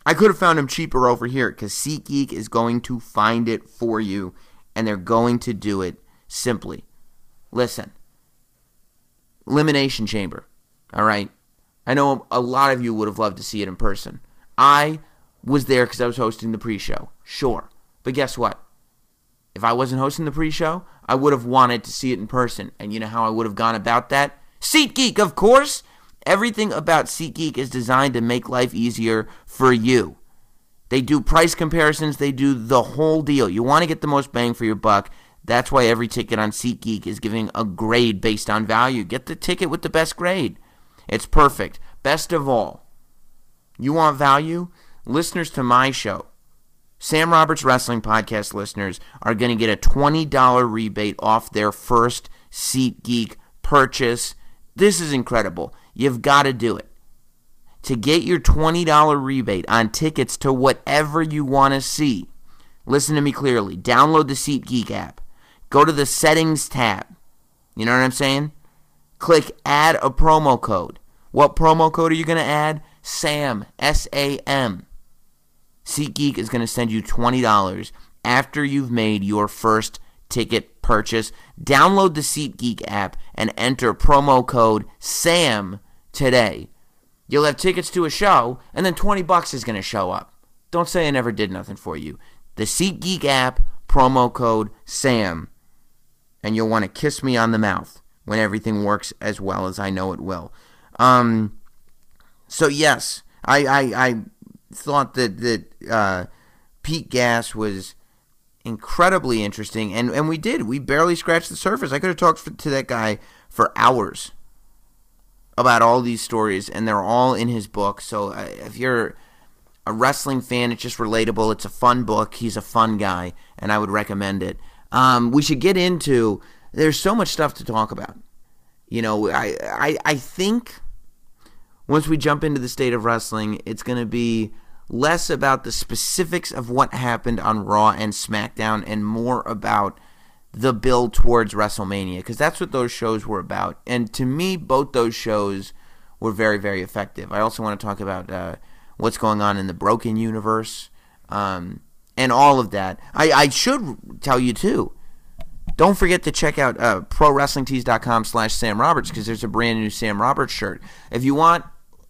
I could have found him cheaper over here, because SeatGeek is going to find it for you, and they're going to do it simply. Listen, Elimination Chamber, all right? I know a lot of you would have loved to see it in person. I was there because I was hosting the pre-show, sure. But guess what? If I wasn't hosting the pre-show, I would have wanted to see it in person, and you know how I would have gone about that? SeatGeek, of course! Everything about SeatGeek is designed to make life easier for you. They do price comparisons. They do the whole deal. You want to get the most bang for your buck. That's why every ticket on SeatGeek is giving a grade based on value. Get the ticket with the best grade. It's perfect. Best of all, you want value? Listeners to my show, Sam Roberts Wrestling Podcast listeners, are going to get a $20 rebate off their first SeatGeek purchase. This is incredible. You've got to do it. To get your $20 rebate on tickets to whatever you want to see, listen to me clearly. Download the SeatGeek app. Go to the Settings tab. You know what I'm saying? Click Add a Promo Code. What promo code are you going to add? SAM. S-A-M. SeatGeek is going to send you $20 after you've made your first ticket purchase. Download the SeatGeek app and enter promo code SAM today. You'll have tickets to a show, and then $20 is going to show up. Don't say I never did nothing for you. The SeatGeek app, promo code SAM, and you'll want to kiss me on the mouth when everything works as well as I know it will. So yes, I thought that Pete Gas was incredibly interesting, and we did. We barely scratched the surface. I could have talked to that guy for hours about all these stories, and they're all in his book. So if you're a wrestling fan, it's just relatable. It's a fun book. He's a fun guy, and I would recommend it. We should get into, there's so much stuff to talk about. You know, I think once we jump into the state of wrestling, it's going to be less about the specifics of what happened on Raw and SmackDown and more about the build towards WrestleMania, because that's what those shows were about. And to me, both those shows were very, very effective. I also want to talk about what's going on in the Broken Universe and all of that. I should tell you, too, don't forget to check out prowrestlingtees.com/Sam Roberts, because there's a brand new Sam Roberts shirt. If you want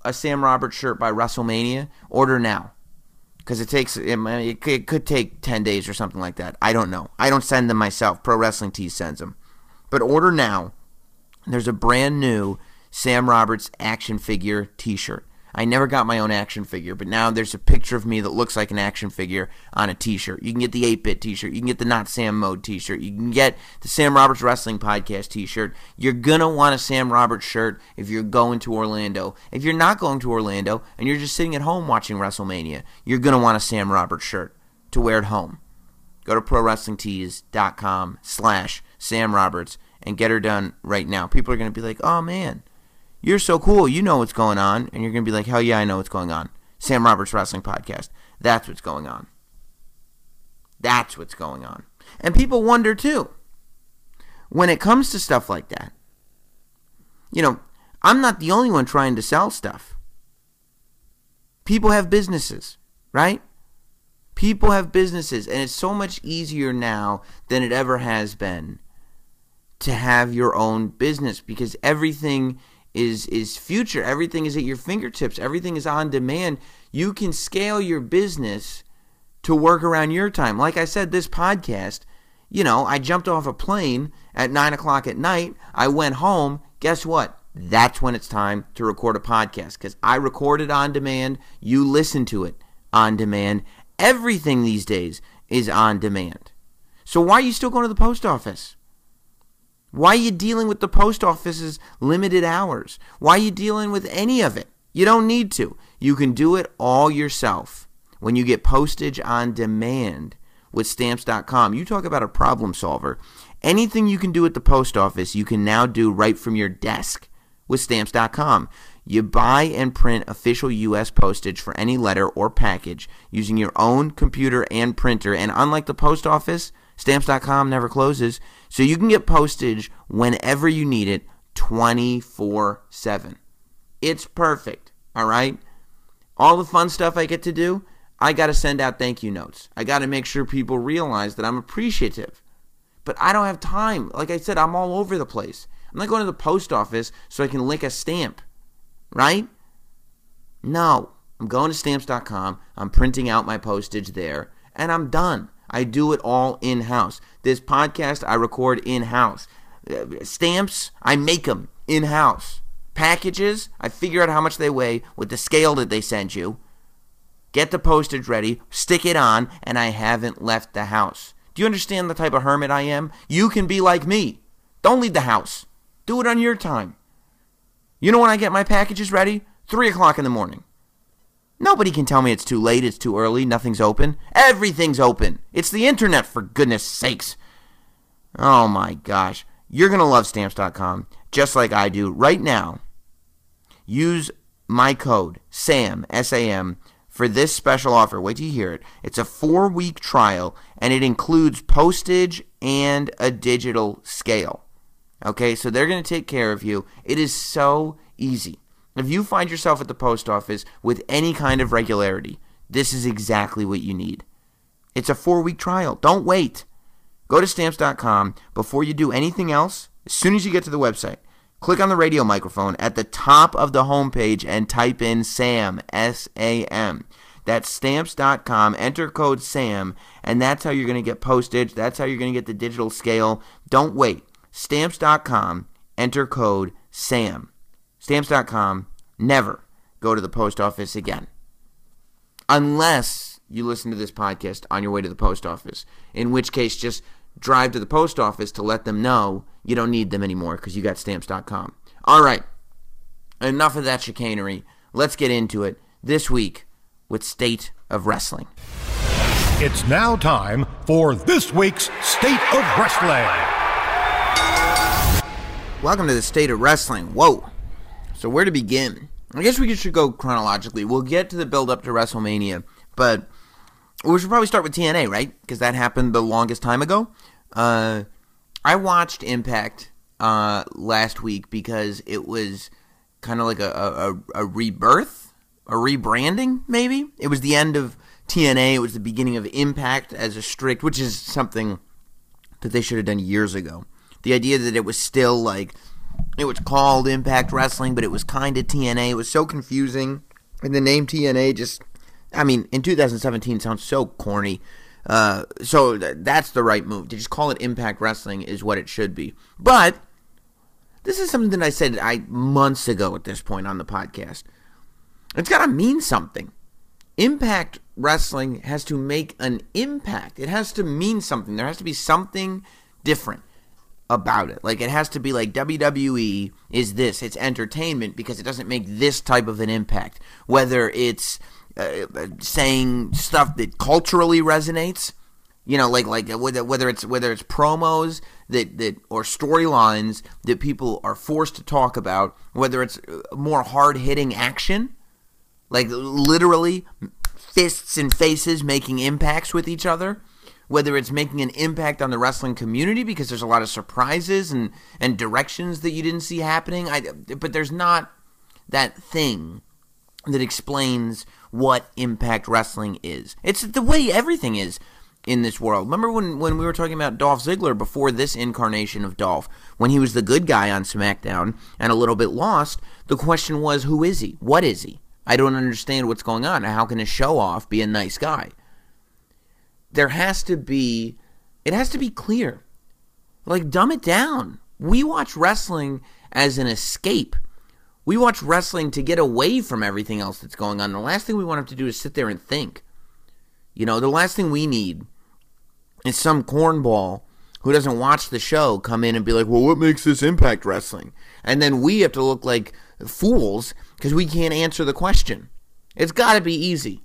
a Sam Roberts shirt by WrestleMania, order now, because it could take 10 days or something like that. I don't know. I don't send them myself. Pro Wrestling Tees sends them. But order now. There's a brand new Sam Roberts action figure t-shirt. I never got my own action figure, but now there's a picture of me that looks like an action figure on a t-shirt. You can get the 8-Bit t-shirt. You can get the Not Sam Mode t-shirt. You can get the Sam Roberts Wrestling Podcast t-shirt. You're going to want a Sam Roberts shirt if you're going to Orlando. If you're not going to Orlando and you're just sitting at home watching WrestleMania, you're going to want a Sam Roberts shirt to wear at home. Go to prowrestlingtees.com/Sam Roberts and get her done right now. People are going to be like, oh, man, you're so cool. You know what's going on. And you're going to be like, hell yeah, I know what's going on. Sam Roberts Wrestling Podcast. That's what's going on. That's what's going on. And people wonder, too, when it comes to stuff like that. You know, I'm not the only one trying to sell stuff. People have businesses, right? People have businesses. And it's so much easier now than it ever has been to have your own business, because everything is future. Everything is at your fingertips. Everything is on demand. You can scale your business to work around your time. Like I said, this podcast, you know, I jumped off a plane at 9:00 at night. I went home. Guess what? That's when it's time to record a podcast, because I record it on demand. You listen to it on demand. Everything these days is on demand. So why are you still going to the post office? Why are you dealing with the post office's limited hours? Why are you dealing with any of it? You don't need to. You can do it all yourself. When you get postage on demand with Stamps.com, you talk about a problem solver. Anything you can do at the post office, you can now do right from your desk with Stamps.com. You buy and print official U.S. postage for any letter or package using your own computer and printer. And unlike the post office, Stamps.com never closes, so you can get postage whenever you need it, 24/7. It's perfect, all right? All the fun stuff I get to do, I got to send out thank you notes. I got to make sure people realize that I'm appreciative. But I don't have time. Like I said, I'm all over the place. I'm not going to the post office so I can lick a stamp, right? No, I'm going to Stamps.com. I'm printing out my postage there, and I'm done. I do it all in-house. This podcast, I record in-house. Stamps, I make them in-house. Packages, I figure out how much they weigh with the scale that they send you. Get the postage ready, stick it on, and I haven't left the house. Do you understand the type of hermit I am? You can be like me. Don't leave the house. Do it on your time. You know when I get my packages ready? 3 o'clock in the morning. Nobody can tell me it's too late, it's too early, nothing's open. Everything's open. It's the internet, for goodness sakes. Oh my gosh. You're going to love Stamps.com, just like I do. Right now, use my code, SAM, S-A-M, for this special offer. Wait till you hear it. It's a 4-week trial, and it includes postage and a digital scale. Okay, so they're going to take care of you. It is so easy. If you find yourself at the post office with any kind of regularity, this is exactly what you need. It's a 4-week trial. Don't wait. Go to Stamps.com. Before you do anything else, as soon as you get to the website, click on the radio microphone at the top of the homepage and type in SAM, S-A-M. That's Stamps.com. Enter code SAM, and that's how you're going to get postage. That's how you're going to get the digital scale. Don't wait. Stamps.com. Enter code SAM. Stamps.com, never go to the post office again. Unless you listen to this podcast on your way to the post office, in which case just drive to the post office to let them know you don't need them anymore because you got Stamps.com. All right, enough of that chicanery. Let's get into it this week with State of Wrestling. It's now time for this week's State of Wrestling. Welcome to the State of Wrestling. Whoa. So where to begin? I guess we should go chronologically. We'll get to the build-up to WrestleMania, but we should probably start with TNA, right? Because that happened the longest time ago. I watched Impact last week because it was kind of like a rebirth, a rebranding, maybe? It was the end of TNA. It was the beginning of Impact as a strict, which is something that they should have done years ago. The idea that it was still like... It was called Impact Wrestling, but it was kind of TNA. It was so confusing. And the name TNA just, I mean, in 2017 sounds so corny. So that's the right move. To just call it Impact Wrestling is what it should be. But this is something that I said months ago at this point on the podcast. It's got to mean something. Impact Wrestling has to make an impact. It has to mean something. There has to be something different about it. Like, it has to be like WWE is this. It's entertainment because it doesn't make this type of an impact. Whether it's saying stuff that culturally resonates, you know, like whether it's promos that or storylines that people are forced to talk about, whether it's more hard-hitting action, like literally fists and faces making impacts with each other, whether it's making an impact on the wrestling community because there's a lot of surprises and directions that you didn't see happening. But there's not that thing that explains what Impact Wrestling is. It's the way everything is in this world. Remember when we were talking about Dolph Ziggler before this incarnation of Dolph, when he was the good guy on SmackDown and a little bit lost, the question was, who is he? What is he? I don't understand what's going on. How can a show-off be a nice guy? It has to be clear. Like, dumb it down. We watch wrestling as an escape. We watch wrestling to get away from everything else that's going on. The last thing we want to do is sit there and think. You know, the last thing we need is some cornball who doesn't watch the show come in and be like, well, what makes this Impact Wrestling? And then we have to look like fools because we can't answer the question. It's got to be easy.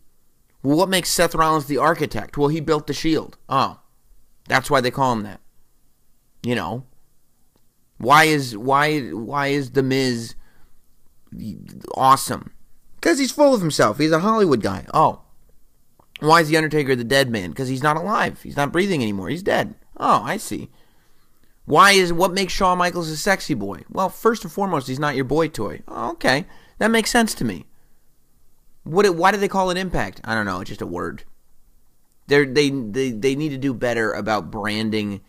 Well, what makes Seth Rollins the architect? Well, he built the Shield. Oh, that's why they call him that. You know, why is The Miz awesome? Because he's full of himself. He's a Hollywood guy. Oh, why is The Undertaker the dead man? Because he's not alive. He's not breathing anymore. He's dead. Oh, I see. What makes Shawn Michaels a sexy boy? Well, first and foremost, he's not your boy toy. Oh, okay, that makes sense to me. Why do they call it Impact? I don't know. It's just a word. They need to do better about branding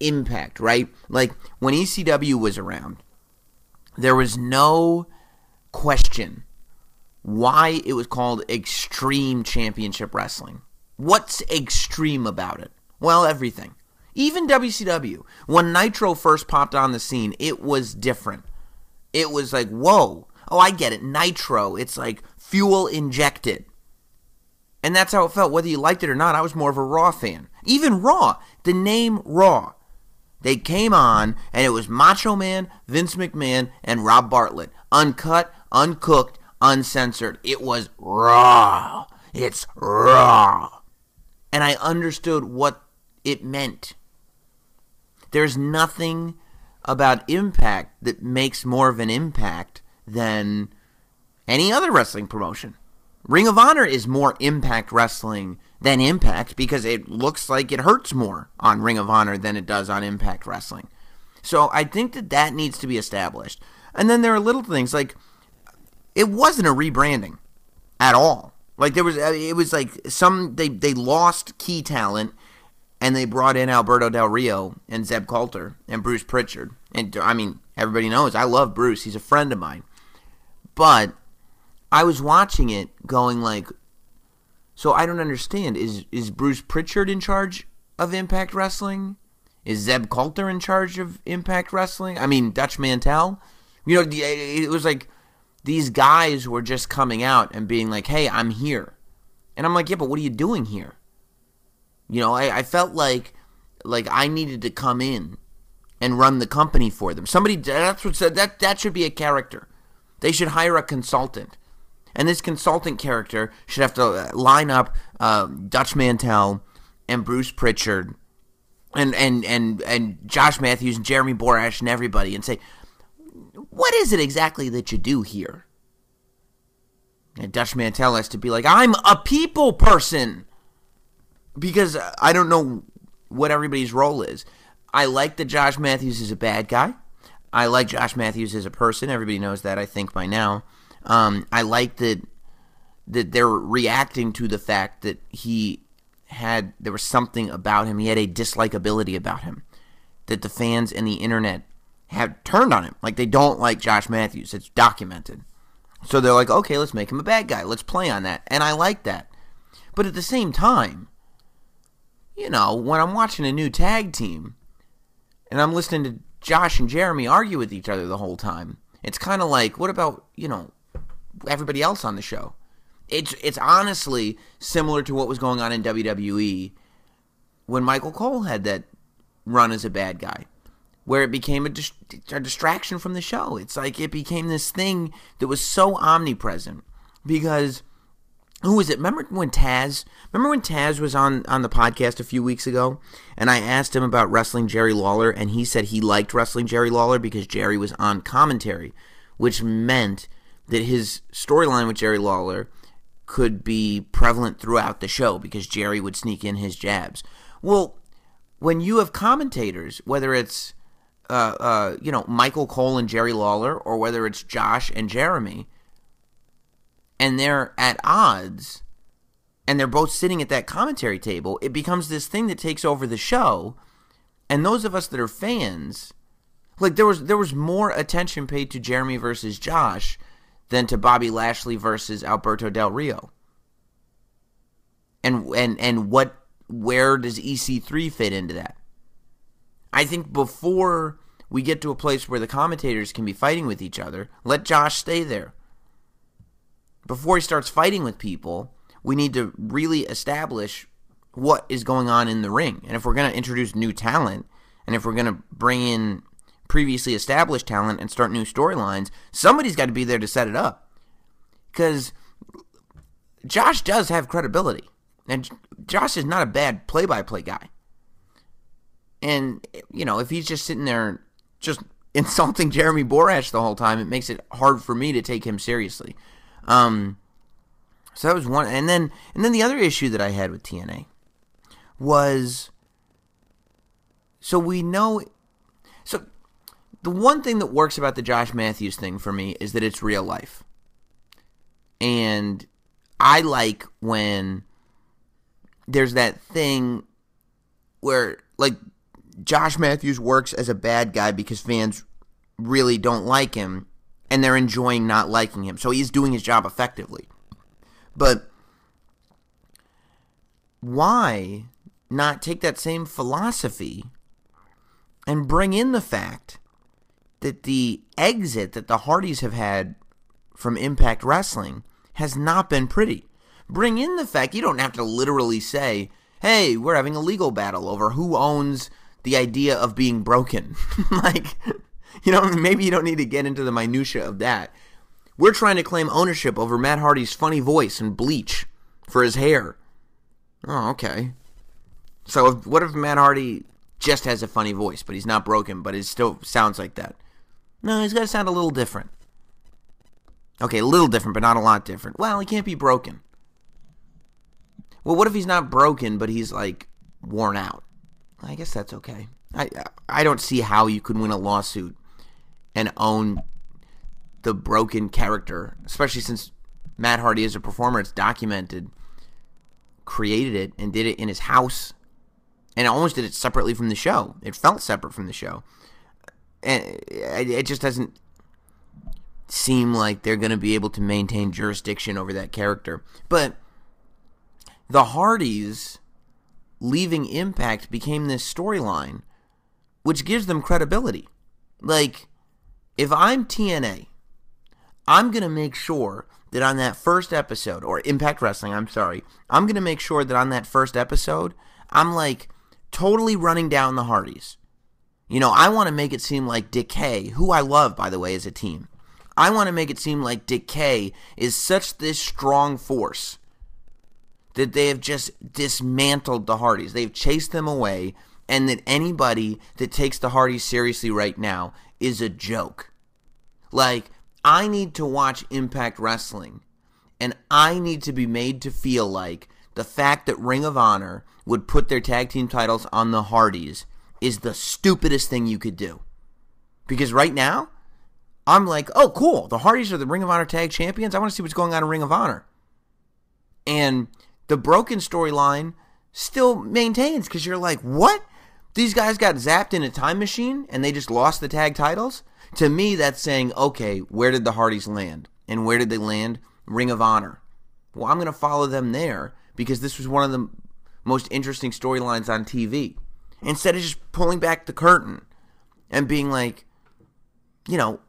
Impact, right? Like, when ECW was around, there was no question why it was called Extreme Championship Wrestling. What's extreme about it? Well, everything. Even WCW. When Nitro first popped on the scene, it was different. It was like, whoa. Oh, I get it. Nitro. It's like fuel injected. And that's how it felt. Whether you liked it or not, I was more of a Raw fan. Even Raw. The name Raw. They came on, and it was Macho Man, Vince McMahon, and Rob Bartlett. Uncut, uncooked, uncensored. It was Raw. It's Raw. And I understood what it meant. There's nothing about Impact that makes more of an impact than any other wrestling promotion. Ring of Honor is more Impact Wrestling than Impact because it looks like it hurts more on Ring of Honor than it does on Impact Wrestling. So I think that needs to be established. And then there are little things like it wasn't a rebranding at all. Like they lost key talent and they brought in Alberto Del Rio and Zeb Coulter and Bruce Prichard. And I mean, everybody knows I love Bruce. He's a friend of mine. But I was watching it going like, so I don't understand. Is Bruce Prichard in charge of Impact Wrestling? Is Zeb Coulter in charge of Impact Wrestling? I mean, Dutch Mantel? You know, it was like these guys were just coming out and being like, hey, I'm here. And I'm like, yeah, but what are you doing here? You know, I felt like I needed to come in and run the company for them. Somebody, that's what said, that should be a character. They should hire a consultant. And this consultant character should have to line up Dutch Mantel and Bruce Prichard and Josh Matthews and Jeremy Borash and everybody and say, what is it exactly that you do here? And Dutch Mantel has to be like, I'm a people person. Because I don't know what everybody's role is. I like that Josh Matthews is a bad guy. I like Josh Matthews as a person. Everybody knows that, I think, by now. I like that they're reacting to the fact that there was something about him. He had a dislikability about him that the fans and the internet have turned on him. Like, they don't like Josh Matthews. It's documented. So they're like, okay, let's make him a bad guy. Let's play on that. And I like that. But at the same time, you know, when I'm watching a new tag team and I'm listening to Josh and Jeremy argue with each other the whole time, it's kind of like, what about, you know, everybody else on the show? It's honestly similar to what was going on in WWE when Michael Cole had that run as a bad guy, where it became a distraction from the show. It's like it became this thing that was so omnipresent because, who was it? Remember when Taz was on the podcast a few weeks ago and I asked him about wrestling Jerry Lawler and he said he liked wrestling Jerry Lawler because Jerry was on commentary, which meant that his storyline with Jerry Lawler could be prevalent throughout the show because Jerry would sneak in his jabs. Well, when you have commentators, whether it's Michael Cole and Jerry Lawler or whether it's Josh and Jeremy, and they're at odds, and they're both sitting at that commentary table, it becomes this thing that takes over the show, and those of us that are fans, like there was more attention paid to Jeremy versus Josh than to Bobby Lashley versus Alberto Del Rio. And where does EC3 fit into that? I think before we get to a place where the commentators can be fighting with each other, let Josh stay there. Before he starts fighting with people, we need to really establish what is going on in the ring. And if we're going to introduce new talent, And if we're going to bring in previously established talent and start new storylines, somebody's got to be there to set it up. Because Josh does have credibility. And Josh is not a bad play-by-play guy. And, you know, if he's just sitting there just insulting Jeremy Borash the whole time, it makes it hard for me to take him seriously. So that was one. And then the other issue that I had with TNA was, so we know, so the one thing that works about the Josh Matthews thing for me is that it's real life. And I like when there's that thing where, like, Josh Matthews works as a bad guy because fans really don't like him, and they're enjoying not liking him. So he's doing his job effectively. But why not take that same philosophy and bring in the fact that the exit that the Hardys have had from Impact Wrestling has not been pretty? Bring in the fact, you don't have to literally say, hey, we're having a legal battle over who owns the idea of being broken. Like, you know, maybe you don't need to get into the minutia of that. We're trying to claim ownership over Matt Hardy's funny voice and bleach for his hair. Oh, okay. So what if Matt Hardy just has a funny voice, but he's not broken, but it still sounds like that? No, he's got to sound a little different. Okay, a little different, but not a lot different. Well, he can't be broken. Well, what if he's not broken, but he's, like, worn out? I guess that's okay. I don't see how you could win a lawsuit and own the broken character, especially since Matt Hardy is a performer. It's documented, created it, and did it in his house, and almost did it separately from the show. It felt separate from the show. And it just doesn't seem like they're going to be able to maintain jurisdiction over that character. But the Hardys leaving Impact became this storyline, which gives them credibility. Like, if I'm TNA, I'm going to make sure that on that first episode, or Impact Wrestling, I'm sorry, I'm going to make sure that on that first episode, I'm, like, totally running down the Hardys. You know, I want to make it seem like Decay, who I love, by the way, as a team. I want to make it seem like Decay is such this strong force that they have just dismantled the Hardys. They've chased them away, and that anybody that takes the Hardys seriously right now is a joke. Like, I need to watch Impact Wrestling, and I need to be made to feel like the fact that Ring of Honor would put their tag team titles on the Hardys is the stupidest thing you could do. Because right now, I'm like, oh, cool, the Hardys are the Ring of Honor tag champions. I want to see what's going on in Ring of Honor. And the broken storyline still maintains, because you're like, what? These guys got zapped in a time machine and they just lost the tag titles? To me, that's saying, okay, where did the Hardys land? And where did they land? Ring of Honor. Well, I'm going to follow them there because this was one of the most interesting storylines on TV. Instead of just pulling back the curtain and being like, you know,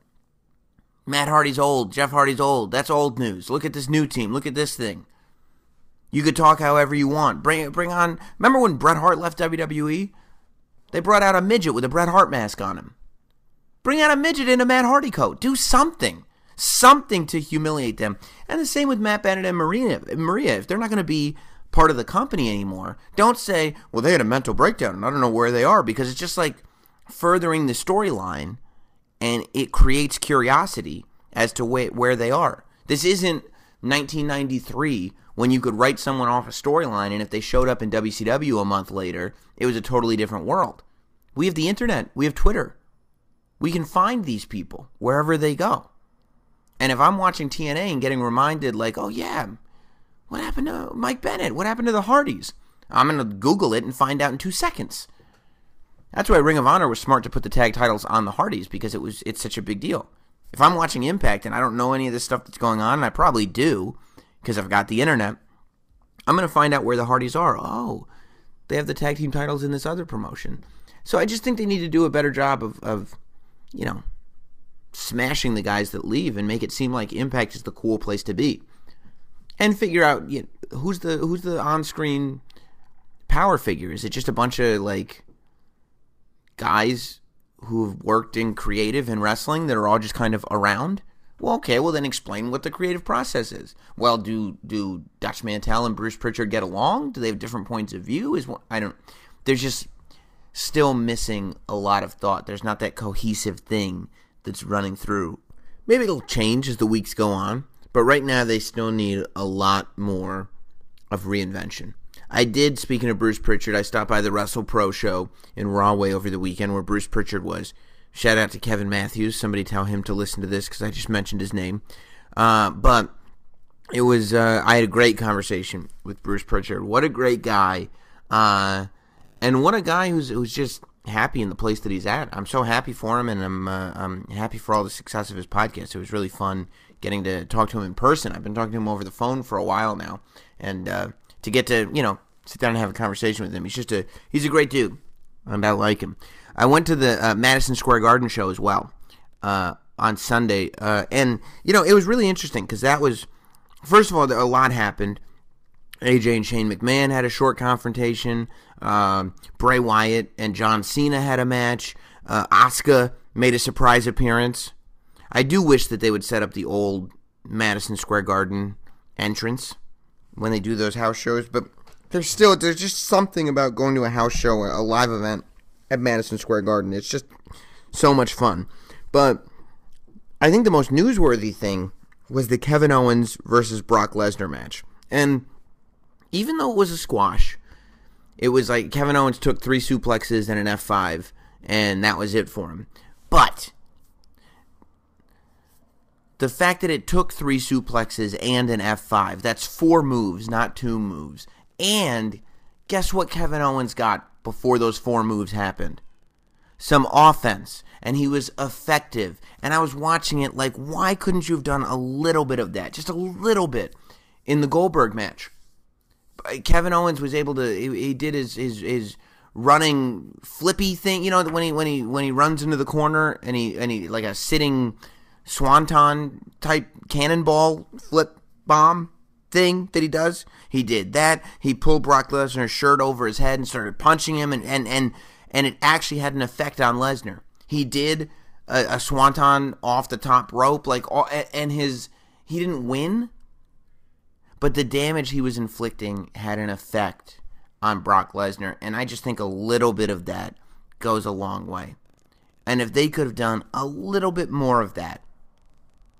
Matt Hardy's old, Jeff Hardy's old, that's old news. Look at this new team, look at this thing. You could talk however you want. Bring on... Remember when Bret Hart left WWE? They brought out a midget with a Bret Hart mask on him. Bring out a midget in a Matt Hardy coat. Do something. Something to humiliate them. And the same with Matt Bennett and Maria. If they're not going to be part of the company anymore, don't say, well, they had a mental breakdown and I don't know where they are, because it's just like furthering the storyline, and it creates curiosity as to where they are. This isn't 1993... when you could write someone off a storyline, and if they showed up in WCW a month later, it was a totally different world. We have the internet. We have Twitter. We can find these people wherever they go. And if I'm watching TNA and getting reminded, like, oh yeah, what happened to Mike Bennett? What happened to the Hardys? I'm going to Google it and find out in 2 seconds. That's why Ring of Honor was smart to put the tag titles on the Hardys, because it's such a big deal. If I'm watching Impact and I don't know any of this stuff that's going on, and I probably do, because I've got the internet, I'm going to find out where the Hardys are. Oh, they have the tag team titles in this other promotion. So I just think they need to do a better job of you know, smashing the guys that leave and make it seem like Impact is the cool place to be. And figure out, you know, who's the on-screen power figure. Is it just a bunch of, like, guys who have worked in creative and wrestling that are all just kind of around? Well, okay, well then explain what the creative process is. Well, do Dutch Mantel and Bruce Prichard get along? Do they have different points of view? There's just still missing a lot of thought. There's not that cohesive thing that's running through. Maybe it'll change as the weeks go on, but right now they still need a lot more of reinvention. Speaking of Bruce Prichard, I stopped by the Wrestle Pro show in Rahway over the weekend where Bruce Prichard was. Shout out to Kevin Matthews. Somebody tell him to listen to this because I just mentioned his name. But it was I had a great conversation with Bruce Prichard. What a great guy. And what a guy who's just happy in the place that he's at. I'm so happy for him, and I'm happy for all the success of his podcast. It was really fun getting to talk to him in person. I've been talking to him over the phone for a while now, and to get to sit down and have a conversation with him. He's just he's a great dude, and I like him. I went to the Madison Square Garden show as well on Sunday, and it was really interesting because that was, first of all, a lot happened. AJ and Shane McMahon had a short confrontation. Bray Wyatt and John Cena had a match. Asuka made a surprise appearance. I do wish that they would set up the old Madison Square Garden entrance when they do those house shows, but there's just something about going to a house show, a live event at Madison Square Garden. It's just so much fun. But I think the most newsworthy thing was the Kevin Owens versus Brock Lesnar match. And even though it was a squash, it was like Kevin Owens took 3 suplexes and an F5, and that was it for him. But the fact that it took 3 suplexes and an F5, that's 4 moves, not 2 moves. And guess what Kevin Owens got before those 4 moves happened? Some offense, and he was effective. And I was watching it like, why couldn't you have done a little bit of that, just a little bit, in the Goldberg match? Kevin Owens was able to. He did his running flippy thing. When he runs into the corner and he like a sitting swanton type cannonball flip bomb thing that he does. He did that. He pulled Brock Lesnar's shirt over his head and started punching him, and it actually had an effect on Lesnar. He did a swanton off the top rope, he didn't win. But the damage he was inflicting had an effect on Brock Lesnar, and I just think a little bit of that goes a long way. And if they could have done a little bit more of that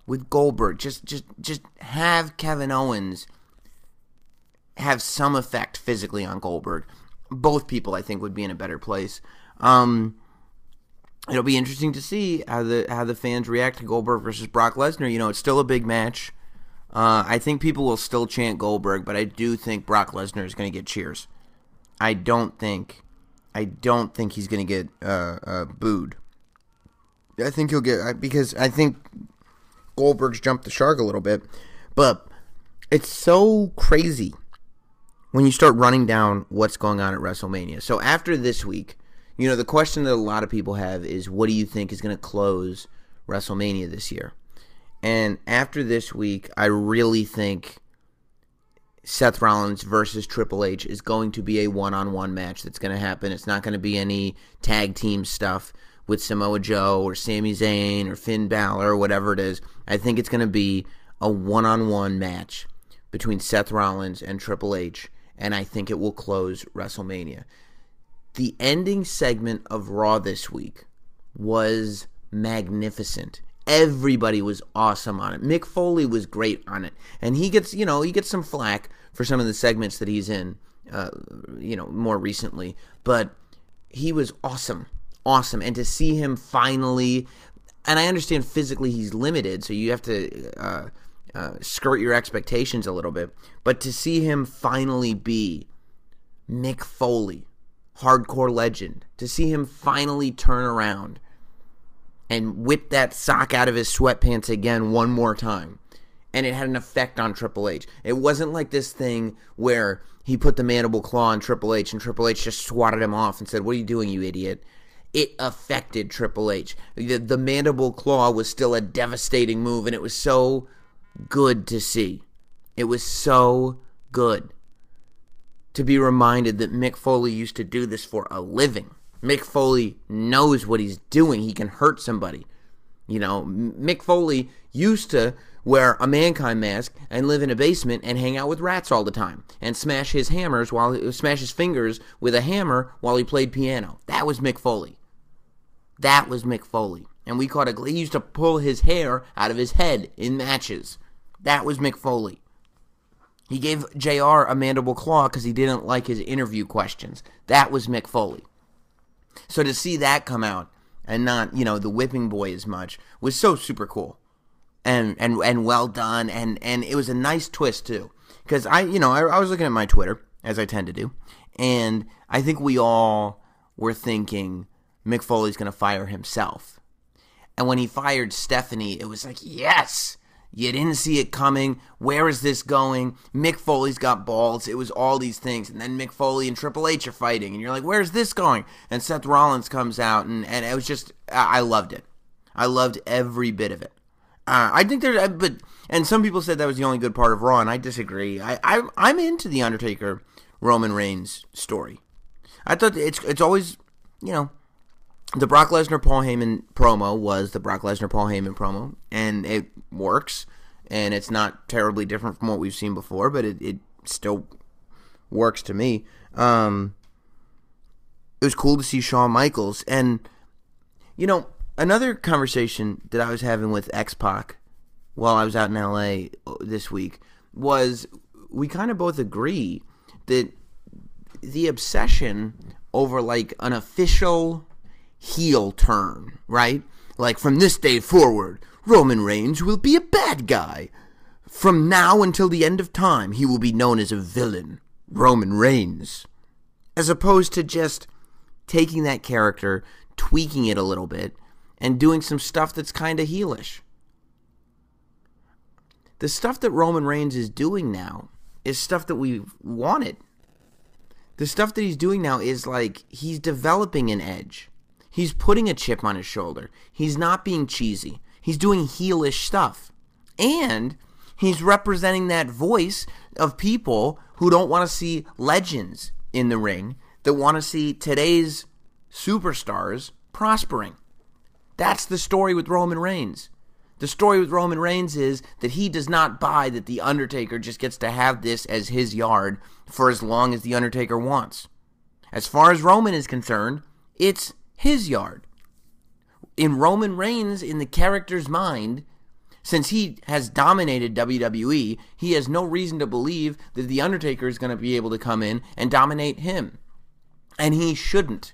with Goldberg, just have Kevin Owens have some effect physically on Goldberg. Both people, I think, would be in a better place. It'll be interesting to see how the fans react to Goldberg versus Brock Lesnar. It's still a big match. I think people will still chant Goldberg, but I do think Brock Lesnar is going to get cheers. I don't think he's going to get booed. I think he'll get, because I think Goldberg's jumped the shark a little bit, but it's so crazy when you start running down what's going on at WrestleMania. So after this week, the question that a lot of people have is, what do you think is going to close WrestleMania this year? And after this week, I really think Seth Rollins versus Triple H is going to be a one-on-one match that's going to happen. It's not going to be any tag team stuff with Samoa Joe or Sami Zayn or Finn Balor or whatever it is. I think it's going to be a one-on-one match between Seth Rollins and Triple H, and I think it will close WrestleMania. The ending segment of Raw this week was magnificent. Everybody was awesome on it. Mick Foley was great on it. And he gets, some flack for some of the segments that he's in, more recently. But he was awesome. Awesome. And to see him finally, and I understand physically he's limited, so you have to skirt your expectations a little bit. But to see him finally be Mick Foley, hardcore legend, to see him finally turn around and whipped that sock out of his sweatpants again one more time. And it had an effect on Triple H. It wasn't like this thing where he put the mandible claw on Triple H and Triple H just swatted him off and said, "What are you doing, you idiot?" It affected Triple H. The mandible claw was still a devastating move, and it was so good to see. It was so good to be reminded that Mick Foley used to do this for a living. Mick Foley knows what he's doing. He can hurt somebody. You know, Mick Foley used to wear a Mankind mask and live in a basement and hang out with rats all the time and smash his fingers with a hammer while he played piano. That was Mick Foley. That was Mick Foley. And we caught a... He used to pull his hair out of his head in matches. That was Mick Foley. He gave JR a mandible claw because he didn't like his interview questions. That was Mick Foley. So to see that come out and not, you know, the whipping boy as much was so super cool. And well done, and it was a nice twist too, because I was looking at my Twitter, as I tend to do, and I think we all were thinking Mick Foley's going to fire himself, and when he fired Stephanie, it was like, yes, you didn't see it coming, where is this going, Mick Foley's got balls, it was all these things, and then Mick Foley and Triple H are fighting, and you're like, where's this going, and Seth Rollins comes out, and it was just, I loved it, I loved every bit of it. I think there, but and some people said that was the only good part of Raw, and I disagree. I'm into the Undertaker, Roman Reigns story. I thought it's always, you know, the Brock Lesnar Paul Heyman promo was the Brock Lesnar Paul Heyman promo, and it works, and it's not terribly different from what we've seen before, but it still works to me. It was cool to see Shawn Michaels, and you know. Another conversation that I was having with X-Pac while I was out in L.A. this week was we kind of both agree that the obsession over, like, an official heel turn, right? Like, from this day forward, Roman Reigns will be a bad guy. From now until the end of time, he will be known as a villain, Roman Reigns. As opposed to just taking that character, tweaking it a little bit, and doing some stuff that's kind of heelish. The stuff that Roman Reigns is doing now is stuff that we've wanted. The stuff that he's doing now is like he's developing an edge. He's putting a chip on his shoulder. He's not being cheesy. He's doing heelish stuff. And he's representing that voice of people who don't want to see legends in the ring, that want to see today's superstars prospering. That's the story with Roman Reigns. The story with Roman Reigns is that he does not buy that The Undertaker just gets to have this as his yard for as long as The Undertaker wants. As far as Roman is concerned, it's his yard. In Roman Reigns, in the character's mind, since he has dominated WWE, he has no reason to believe that The Undertaker is going to be able to come in and dominate him. And he shouldn't.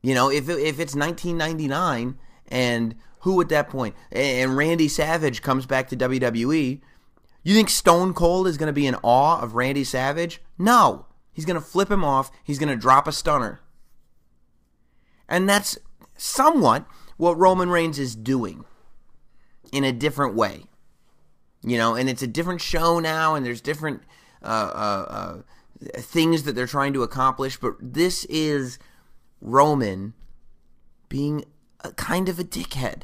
You know, if it's 1999 and who at that point, and Randy Savage comes back to WWE, you think Stone Cold is going to be in awe of Randy Savage? No. He's going to flip him off. He's going to drop a stunner. And that's somewhat what Roman Reigns is doing in a different way. You know, and it's a different show now and there's different things that they're trying to accomplish, but this is Roman being a kind of a dickhead.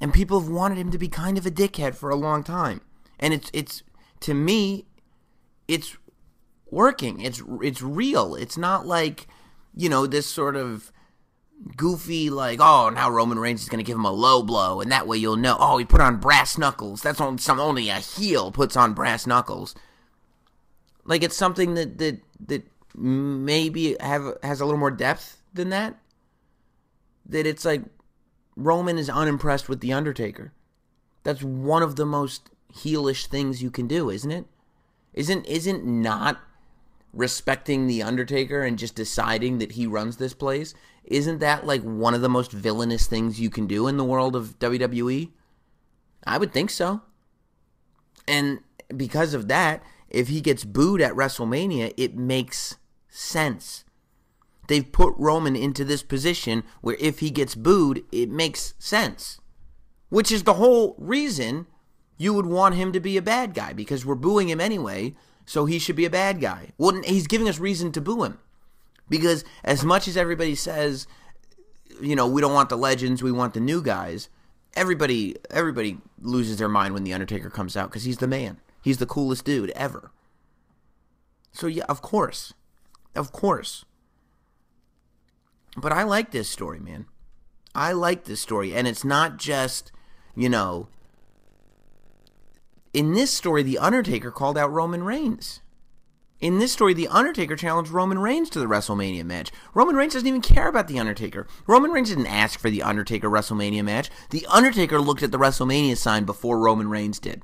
And people have wanted him to be kind of a dickhead for a long time. And it's to me, it's working. It's real. It's not like, you know, this sort of goofy, like, oh, now Roman Reigns is going to give him a low blow, and that way you'll know, oh, he put on brass knuckles. That's only a heel puts on brass knuckles. Like, it's something that maybe has a little more depth than that. That it's like Roman is unimpressed with The Undertaker. That's one of the most heelish things you can do, isn't it? Isn't not respecting The Undertaker and just deciding that he runs this place? Isn't that like one of the most villainous things you can do in the world of WWE? I would think so. And because of that, if he gets booed at WrestleMania, it makes sense. They've put Roman into this position where if he gets booed, it makes sense. Which is the whole reason you would want him to be a bad guy, because we're booing him anyway, so he should be a bad guy. Well, he's giving us reason to boo him. Because as much as everybody says, you know, we don't want the legends, we want the new guys, everybody loses their mind when The Undertaker comes out because he's the man. He's the coolest dude ever. So yeah, of course. But I like this story, man. I like this story. And it's not just, you know, in this story, The Undertaker called out Roman Reigns. In this story, The Undertaker challenged Roman Reigns to the WrestleMania match. Roman Reigns doesn't even care about The Undertaker. Roman Reigns didn't ask for The Undertaker WrestleMania match. The Undertaker looked at the WrestleMania sign before Roman Reigns did.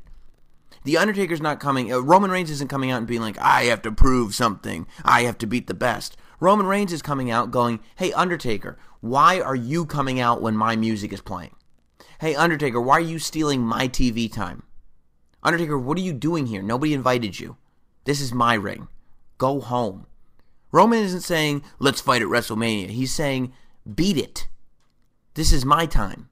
The Undertaker's not coming. Roman Reigns isn't coming out and being like, I have to prove something. I have to beat the best. Roman Reigns is coming out going, hey, Undertaker, why are you coming out when my music is playing? Hey, Undertaker, why are you stealing my TV time? Undertaker, what are you doing here? Nobody invited you. This is my ring. Go home. Roman isn't saying, let's fight at WrestleMania. He's saying, beat it. This is my time.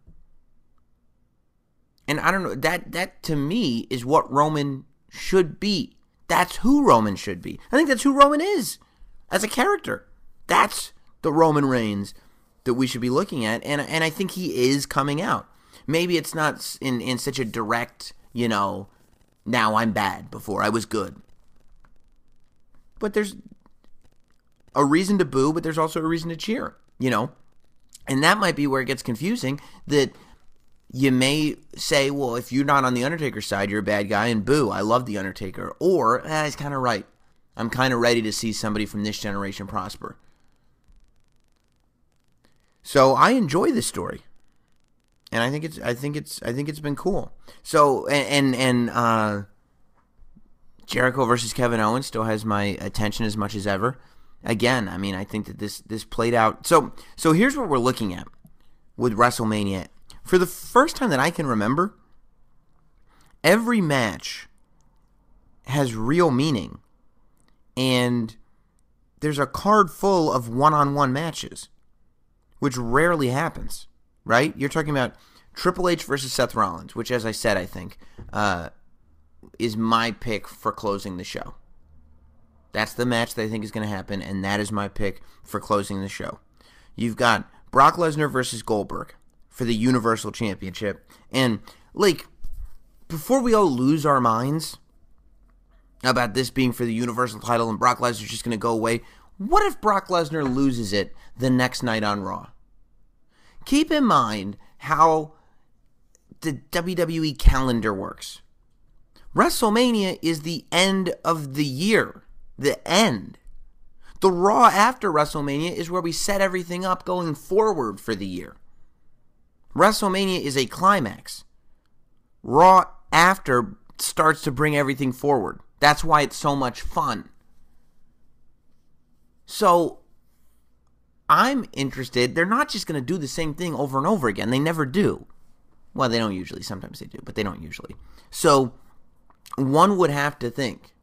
And I don't know, that to me is what Roman should be. That's who Roman should be. I think that's who Roman is as a character. That's the Roman Reigns that we should be looking at. And I think he is coming out. Maybe it's not in such a direct, you know, now I'm bad, before I was good. But there's a reason to boo, but there's also a reason to cheer, you know. And that might be where it gets confusing, that you may say, well, if you're not on The Undertaker's side, you're a bad guy, and boo, I love The Undertaker. Or, he's kind of right. I'm kind of ready to see somebody from this generation prosper. So I enjoy this story. And I think it's been cool. So, and Jericho versus Kevin Owens still has my attention as much as ever. Again, I mean, I think that this played out. So here's what we're looking at with WrestleMania. For the first time that I can remember, every match has real meaning. And there's a card full of one-on-one matches, which rarely happens, right? You're talking about Triple H versus Seth Rollins, which, as I said, I think is my pick for closing the show. That's the match that I think is going to happen, and that is my pick for closing the show. You've got Brock Lesnar versus Goldberg for the Universal Championship. And, like, before we all lose our minds about this being for the Universal title and Brock Lesnar's just going to go away, what if Brock Lesnar loses it the next night on Raw? Keep in mind how the WWE calendar works. WrestleMania is the end of the year. The end. The Raw after WrestleMania is where we set everything up going forward for the year. WrestleMania is a climax. Raw after starts to bring everything forward. That's why it's so much fun. So, I'm interested. They're not just going to do the same thing over and over again. They never do. Well, they don't usually. Sometimes they do, but they don't usually. So, one would have to think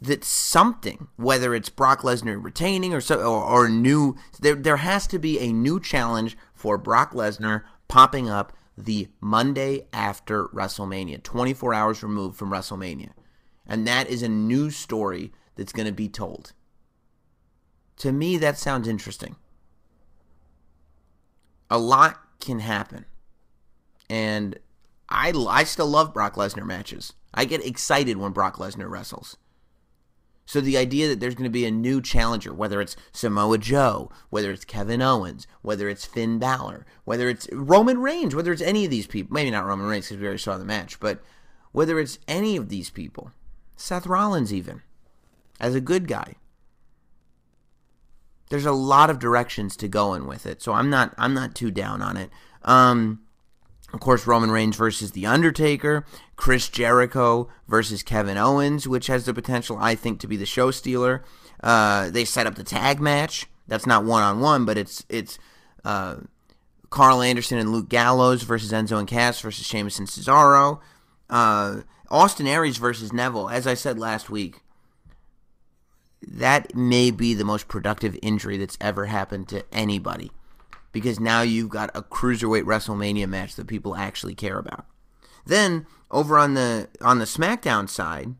that something, whether it's Brock Lesnar retaining or so, or new, there has to be a new challenge for Brock Lesnar popping up the Monday after WrestleMania, 24 hours removed from WrestleMania. And that is a new story that's going to be told. To me, that sounds interesting. A lot can happen. And I still love Brock Lesnar matches. I get excited when Brock Lesnar wrestles. So the idea that there's going to be a new challenger, whether it's Samoa Joe, whether it's Kevin Owens, whether it's Finn Balor, whether it's Roman Reigns, whether it's any of these people. Maybe not Roman Reigns because we already saw the match, but whether it's any of these people, Seth Rollins even, as a good guy. There's a lot of directions to go in with it, so I'm not too down on it. Of course, Roman Reigns versus The Undertaker, Chris Jericho versus Kevin Owens, which has the potential, I think, to be the show stealer. They set up the tag match. That's not one-on-one, but it's Carl Anderson and Luke Gallows versus Enzo and Cass versus Sheamus and Cesaro. Austin Aries versus Neville, as I said last week. That may be the most productive injury that's ever happened to anybody, because now you've got a cruiserweight WrestleMania match that people actually care about. Then, over on the SmackDown side,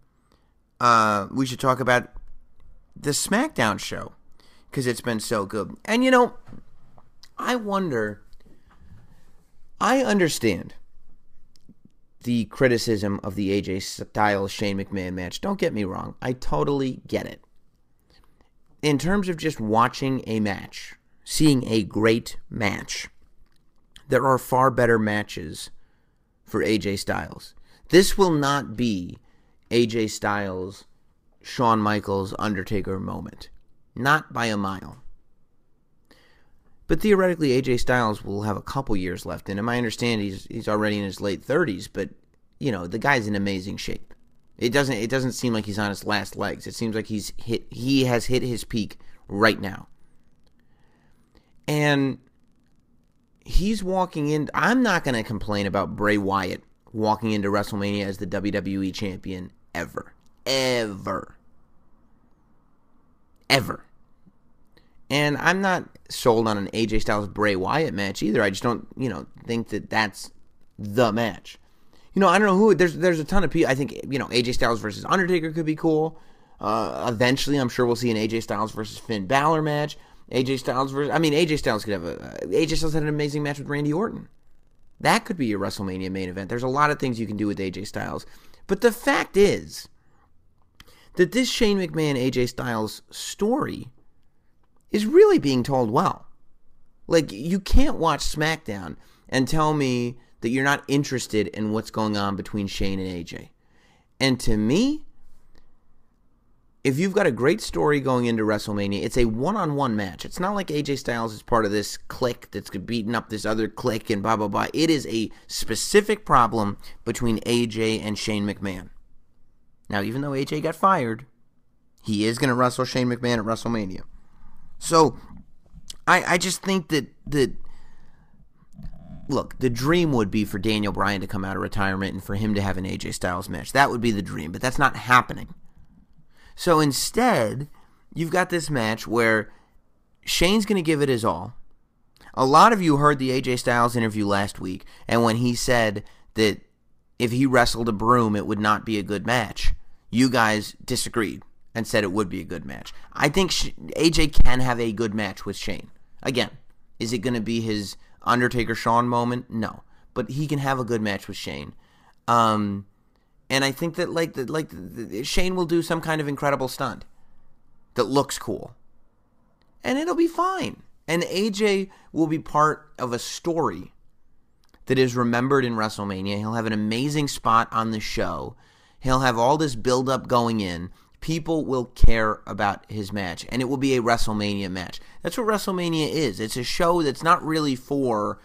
we should talk about the SmackDown show, because it's been so good. And, you know, I wonder, I understand the criticism of the AJ Styles Shane McMahon match. Don't get me wrong. I totally get it. in terms of just watching a match, seeing a great match, there are far better matches for AJ Styles. This will not be AJ Styles, Shawn Michaels, Undertaker moment. Not by a mile. But theoretically, AJ Styles will have a couple years left in him. I understand he's already in his late 30s, but, you know, the guy's in amazing shape. It doesn't seem like he's on his last legs. It seems like he has hit his peak right now. And he's walking in. I'm not going to complain about Bray Wyatt walking into WrestleMania as the WWE champion ever. Ever. Ever. And I'm not sold on an AJ Styles Bray Wyatt match either. I just don't, think that that's the match. I don't know who. There's a ton of people. I think, AJ Styles versus Undertaker could be cool. Eventually, I'm sure we'll see an AJ Styles versus Finn Balor match. AJ Styles could have AJ Styles had an amazing match with Randy Orton. That could be your WrestleMania main event. There's a lot of things you can do with AJ Styles. But the fact is that this Shane McMahon, AJ Styles story is really being told well. Like, you can't watch SmackDown and tell me that you're not interested in what's going on between Shane and AJ. And to me, if you've got a great story going into WrestleMania, it's a one-on-one match. It's not like AJ Styles is part of this clique that's beating up this other clique and blah, blah, blah. It is a specific problem between AJ and Shane McMahon. Now, even though AJ got fired, he is going to wrestle Shane McMahon at WrestleMania. So, I just think that, look, the dream would be for Daniel Bryan to come out of retirement and for him to have an AJ Styles match. That would be the dream, but that's not happening. So instead, you've got this match where Shane's going to give it his all. A lot of you heard the AJ Styles interview last week, and when he said that if he wrestled a broom, it would not be a good match, you guys disagreed and said it would be a good match. I think AJ can have a good match with Shane. Again, is it going to be his Undertaker Shawn moment? No. But he can have a good match with Shane. And I think that Shane will do some kind of incredible stunt that looks cool. And it'll be fine. And AJ will be part of a story that is remembered in WrestleMania. He'll have an amazing spot on the show. He'll have all this build-up going in. People will care about his match, and it will be a WrestleMania match. That's what WrestleMania is. It's a show that's not really for,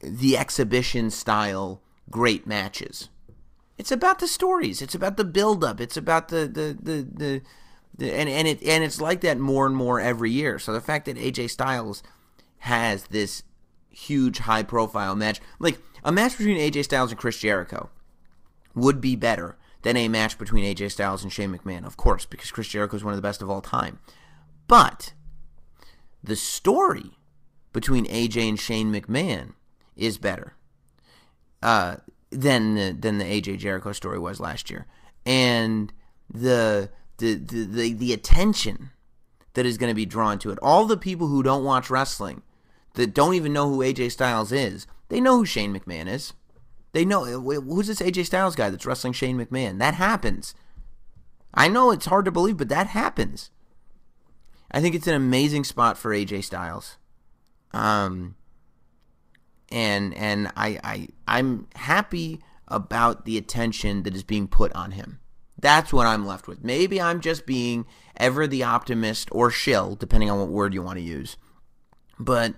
the exhibition-style great matches. It's about the stories. It's about the build-up. It's about it's like that more and more every year. So the fact that AJ Styles has this huge, high-profile match, a match between AJ Styles and Chris Jericho would be better than a match between AJ Styles and Shane McMahon, of course, because Chris Jericho is one of the best of all time. But the story between AJ and Shane McMahon is better than the AJ Jericho story was last year, and the attention that is going to be drawn to it. All the people who don't watch wrestling, that don't even know who AJ Styles is, they know who Shane McMahon is. They know, who's this AJ Styles guy that's wrestling Shane McMahon? That happens. I know it's hard to believe, but that happens. I think it's an amazing spot for AJ Styles. And I'm happy about the attention that is being put on him. That's what I'm left with. Maybe I'm just being ever the optimist or shill, depending on what word you want to use. But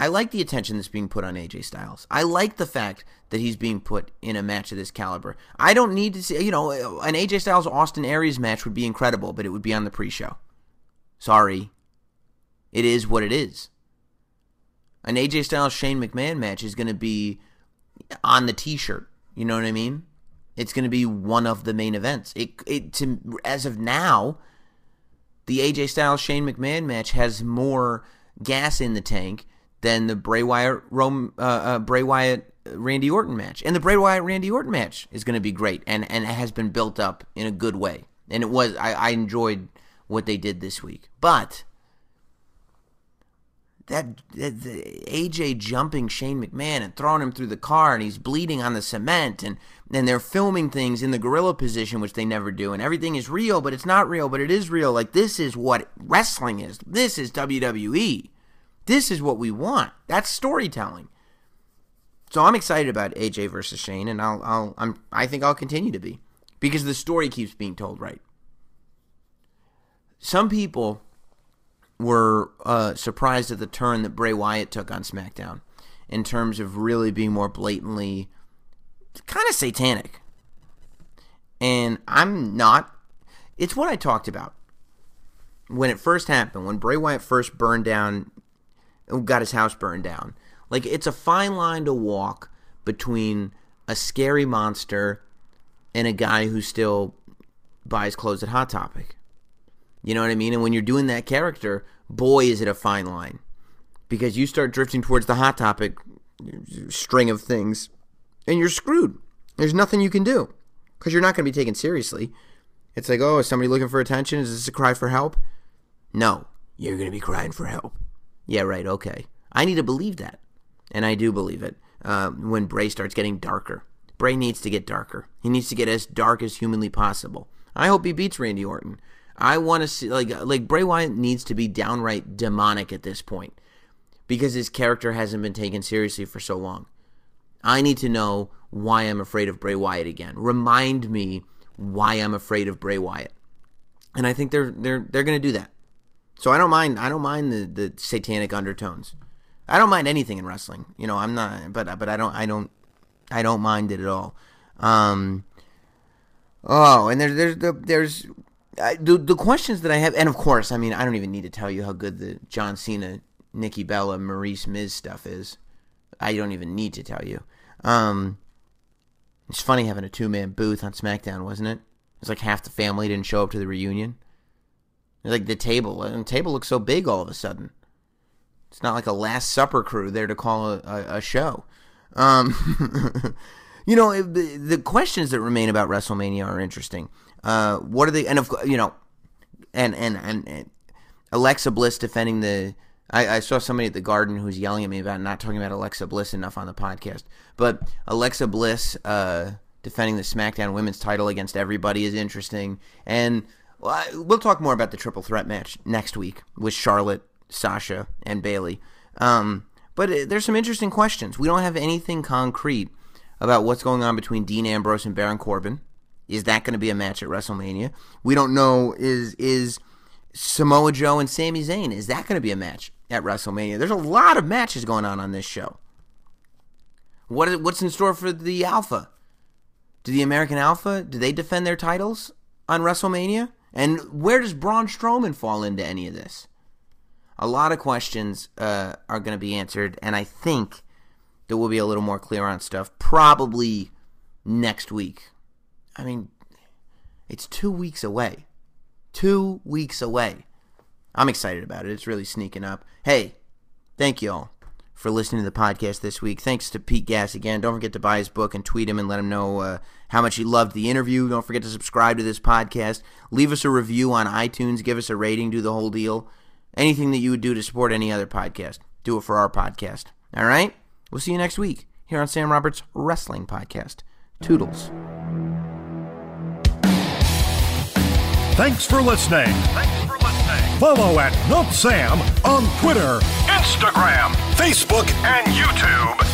I like the attention that's being put on AJ Styles. I like the fact that he's being put in a match of this caliber. I don't need to see, an AJ Styles Austin Aries match would be incredible, but it would be on the pre-show. Sorry. It is what it is. An AJ Styles Shane McMahon match is going to be on the t-shirt. You know what I mean? It's going to be one of the main events. As of now, the AJ Styles Shane McMahon match has more gas in the tank than the Bray Wyatt Randy Orton match. And the Bray Wyatt Randy Orton match is going to be great, and it has been built up in a good way. And it was I enjoyed what they did this week. But that AJ jumping Shane McMahon and throwing him through the car, and he's bleeding on the cement, and they're filming things in the gorilla position, which they never do, and everything is real, but it's not real, but it is real. Like, this is what wrestling is. This is WWE. This is what we want. That's storytelling. So I'm excited about AJ versus Shane, and I think I'll continue to be, because the story keeps being told right. Some people were surprised at the turn that Bray Wyatt took on SmackDown in terms of really being more blatantly kind of satanic. And I'm not. It's what I talked about when it first happened, when Bray Wyatt first burned down, got his house burned down. Like, it's a fine line to walk between a scary monster and a guy who still buys clothes at Hot Topic. You know what I mean? And when you're doing that character, boy, is it a fine line. Because you start drifting towards the Hot Topic string of things, and you're screwed. There's nothing you can do, because you're not going to be taken seriously. It's like, oh, is somebody looking for attention? Is this a cry for help? No, you're going to be crying for help. Yeah, right, okay. I need to believe that. And I do believe it when Bray starts getting darker. Bray needs to get darker. He needs to get as dark as humanly possible. I hope he beats Randy Orton. I want to see, like Bray Wyatt needs to be downright demonic at this point, because his character hasn't been taken seriously for so long. I need to know why I'm afraid of Bray Wyatt again. Remind me why I'm afraid of Bray Wyatt. And I think they're going to do that. So I don't mind. I don't mind the satanic undertones. I don't mind anything in wrestling. You know, I'm not, but I don't mind it at all. And there's the questions that I have, and of course, I mean, I don't even need to tell you how good the John Cena, Nikki Bella, Maurice Miz stuff is. I don't even need to tell you. It's funny having a two-man booth on SmackDown, wasn't it? It's like half the family didn't show up to the reunion. It's like the table looks so big all of a sudden. It's not like a Last Supper crew there to call a show. You know, the questions that remain about WrestleMania are interesting. What are they? And of course, you know, and Alexa Bliss defending the. I saw somebody at the Garden who was yelling at me about not talking about Alexa Bliss enough on the podcast. But Alexa Bliss defending the SmackDown Women's Title against everybody is interesting. And we'll talk more about the Triple Threat match next week with Charlotte, Sasha, and Bayley. But there's some interesting questions. We don't have anything concrete about what's going on between Dean Ambrose and Baron Corbin. Is that going to be a match at WrestleMania? We don't know. Is Samoa Joe and Sami Zayn, is that going to be a match at WrestleMania? There's a lot of matches going on this show. What's in store for the Alpha? Do the American Alpha, do they defend their titles on WrestleMania? And where does Braun Strowman fall into any of this? A lot of questions are going to be answered, and I think that we'll be a little more clear on stuff probably next week. I mean, it's 2 weeks away. 2 weeks away. I'm excited about it. It's really sneaking up. Hey, thank you all for listening to the podcast this week. Thanks to Pete Gas again. Don't forget to buy his book and tweet him and let him know how much he loved the interview. Don't forget to subscribe to this podcast. Leave us a review on iTunes. Give us a rating. Do the whole deal. Anything that you would do to support any other podcast, do it for our podcast. All right? We'll see you next week here on Sam Roberts' Wrestling Podcast. Toodles. Thanks for listening. Follow @NotSam on Twitter, Instagram, Facebook, and YouTube.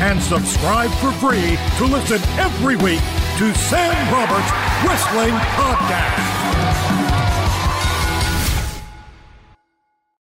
And subscribe for free to listen every week to Sam Roberts' Wrestling Podcast.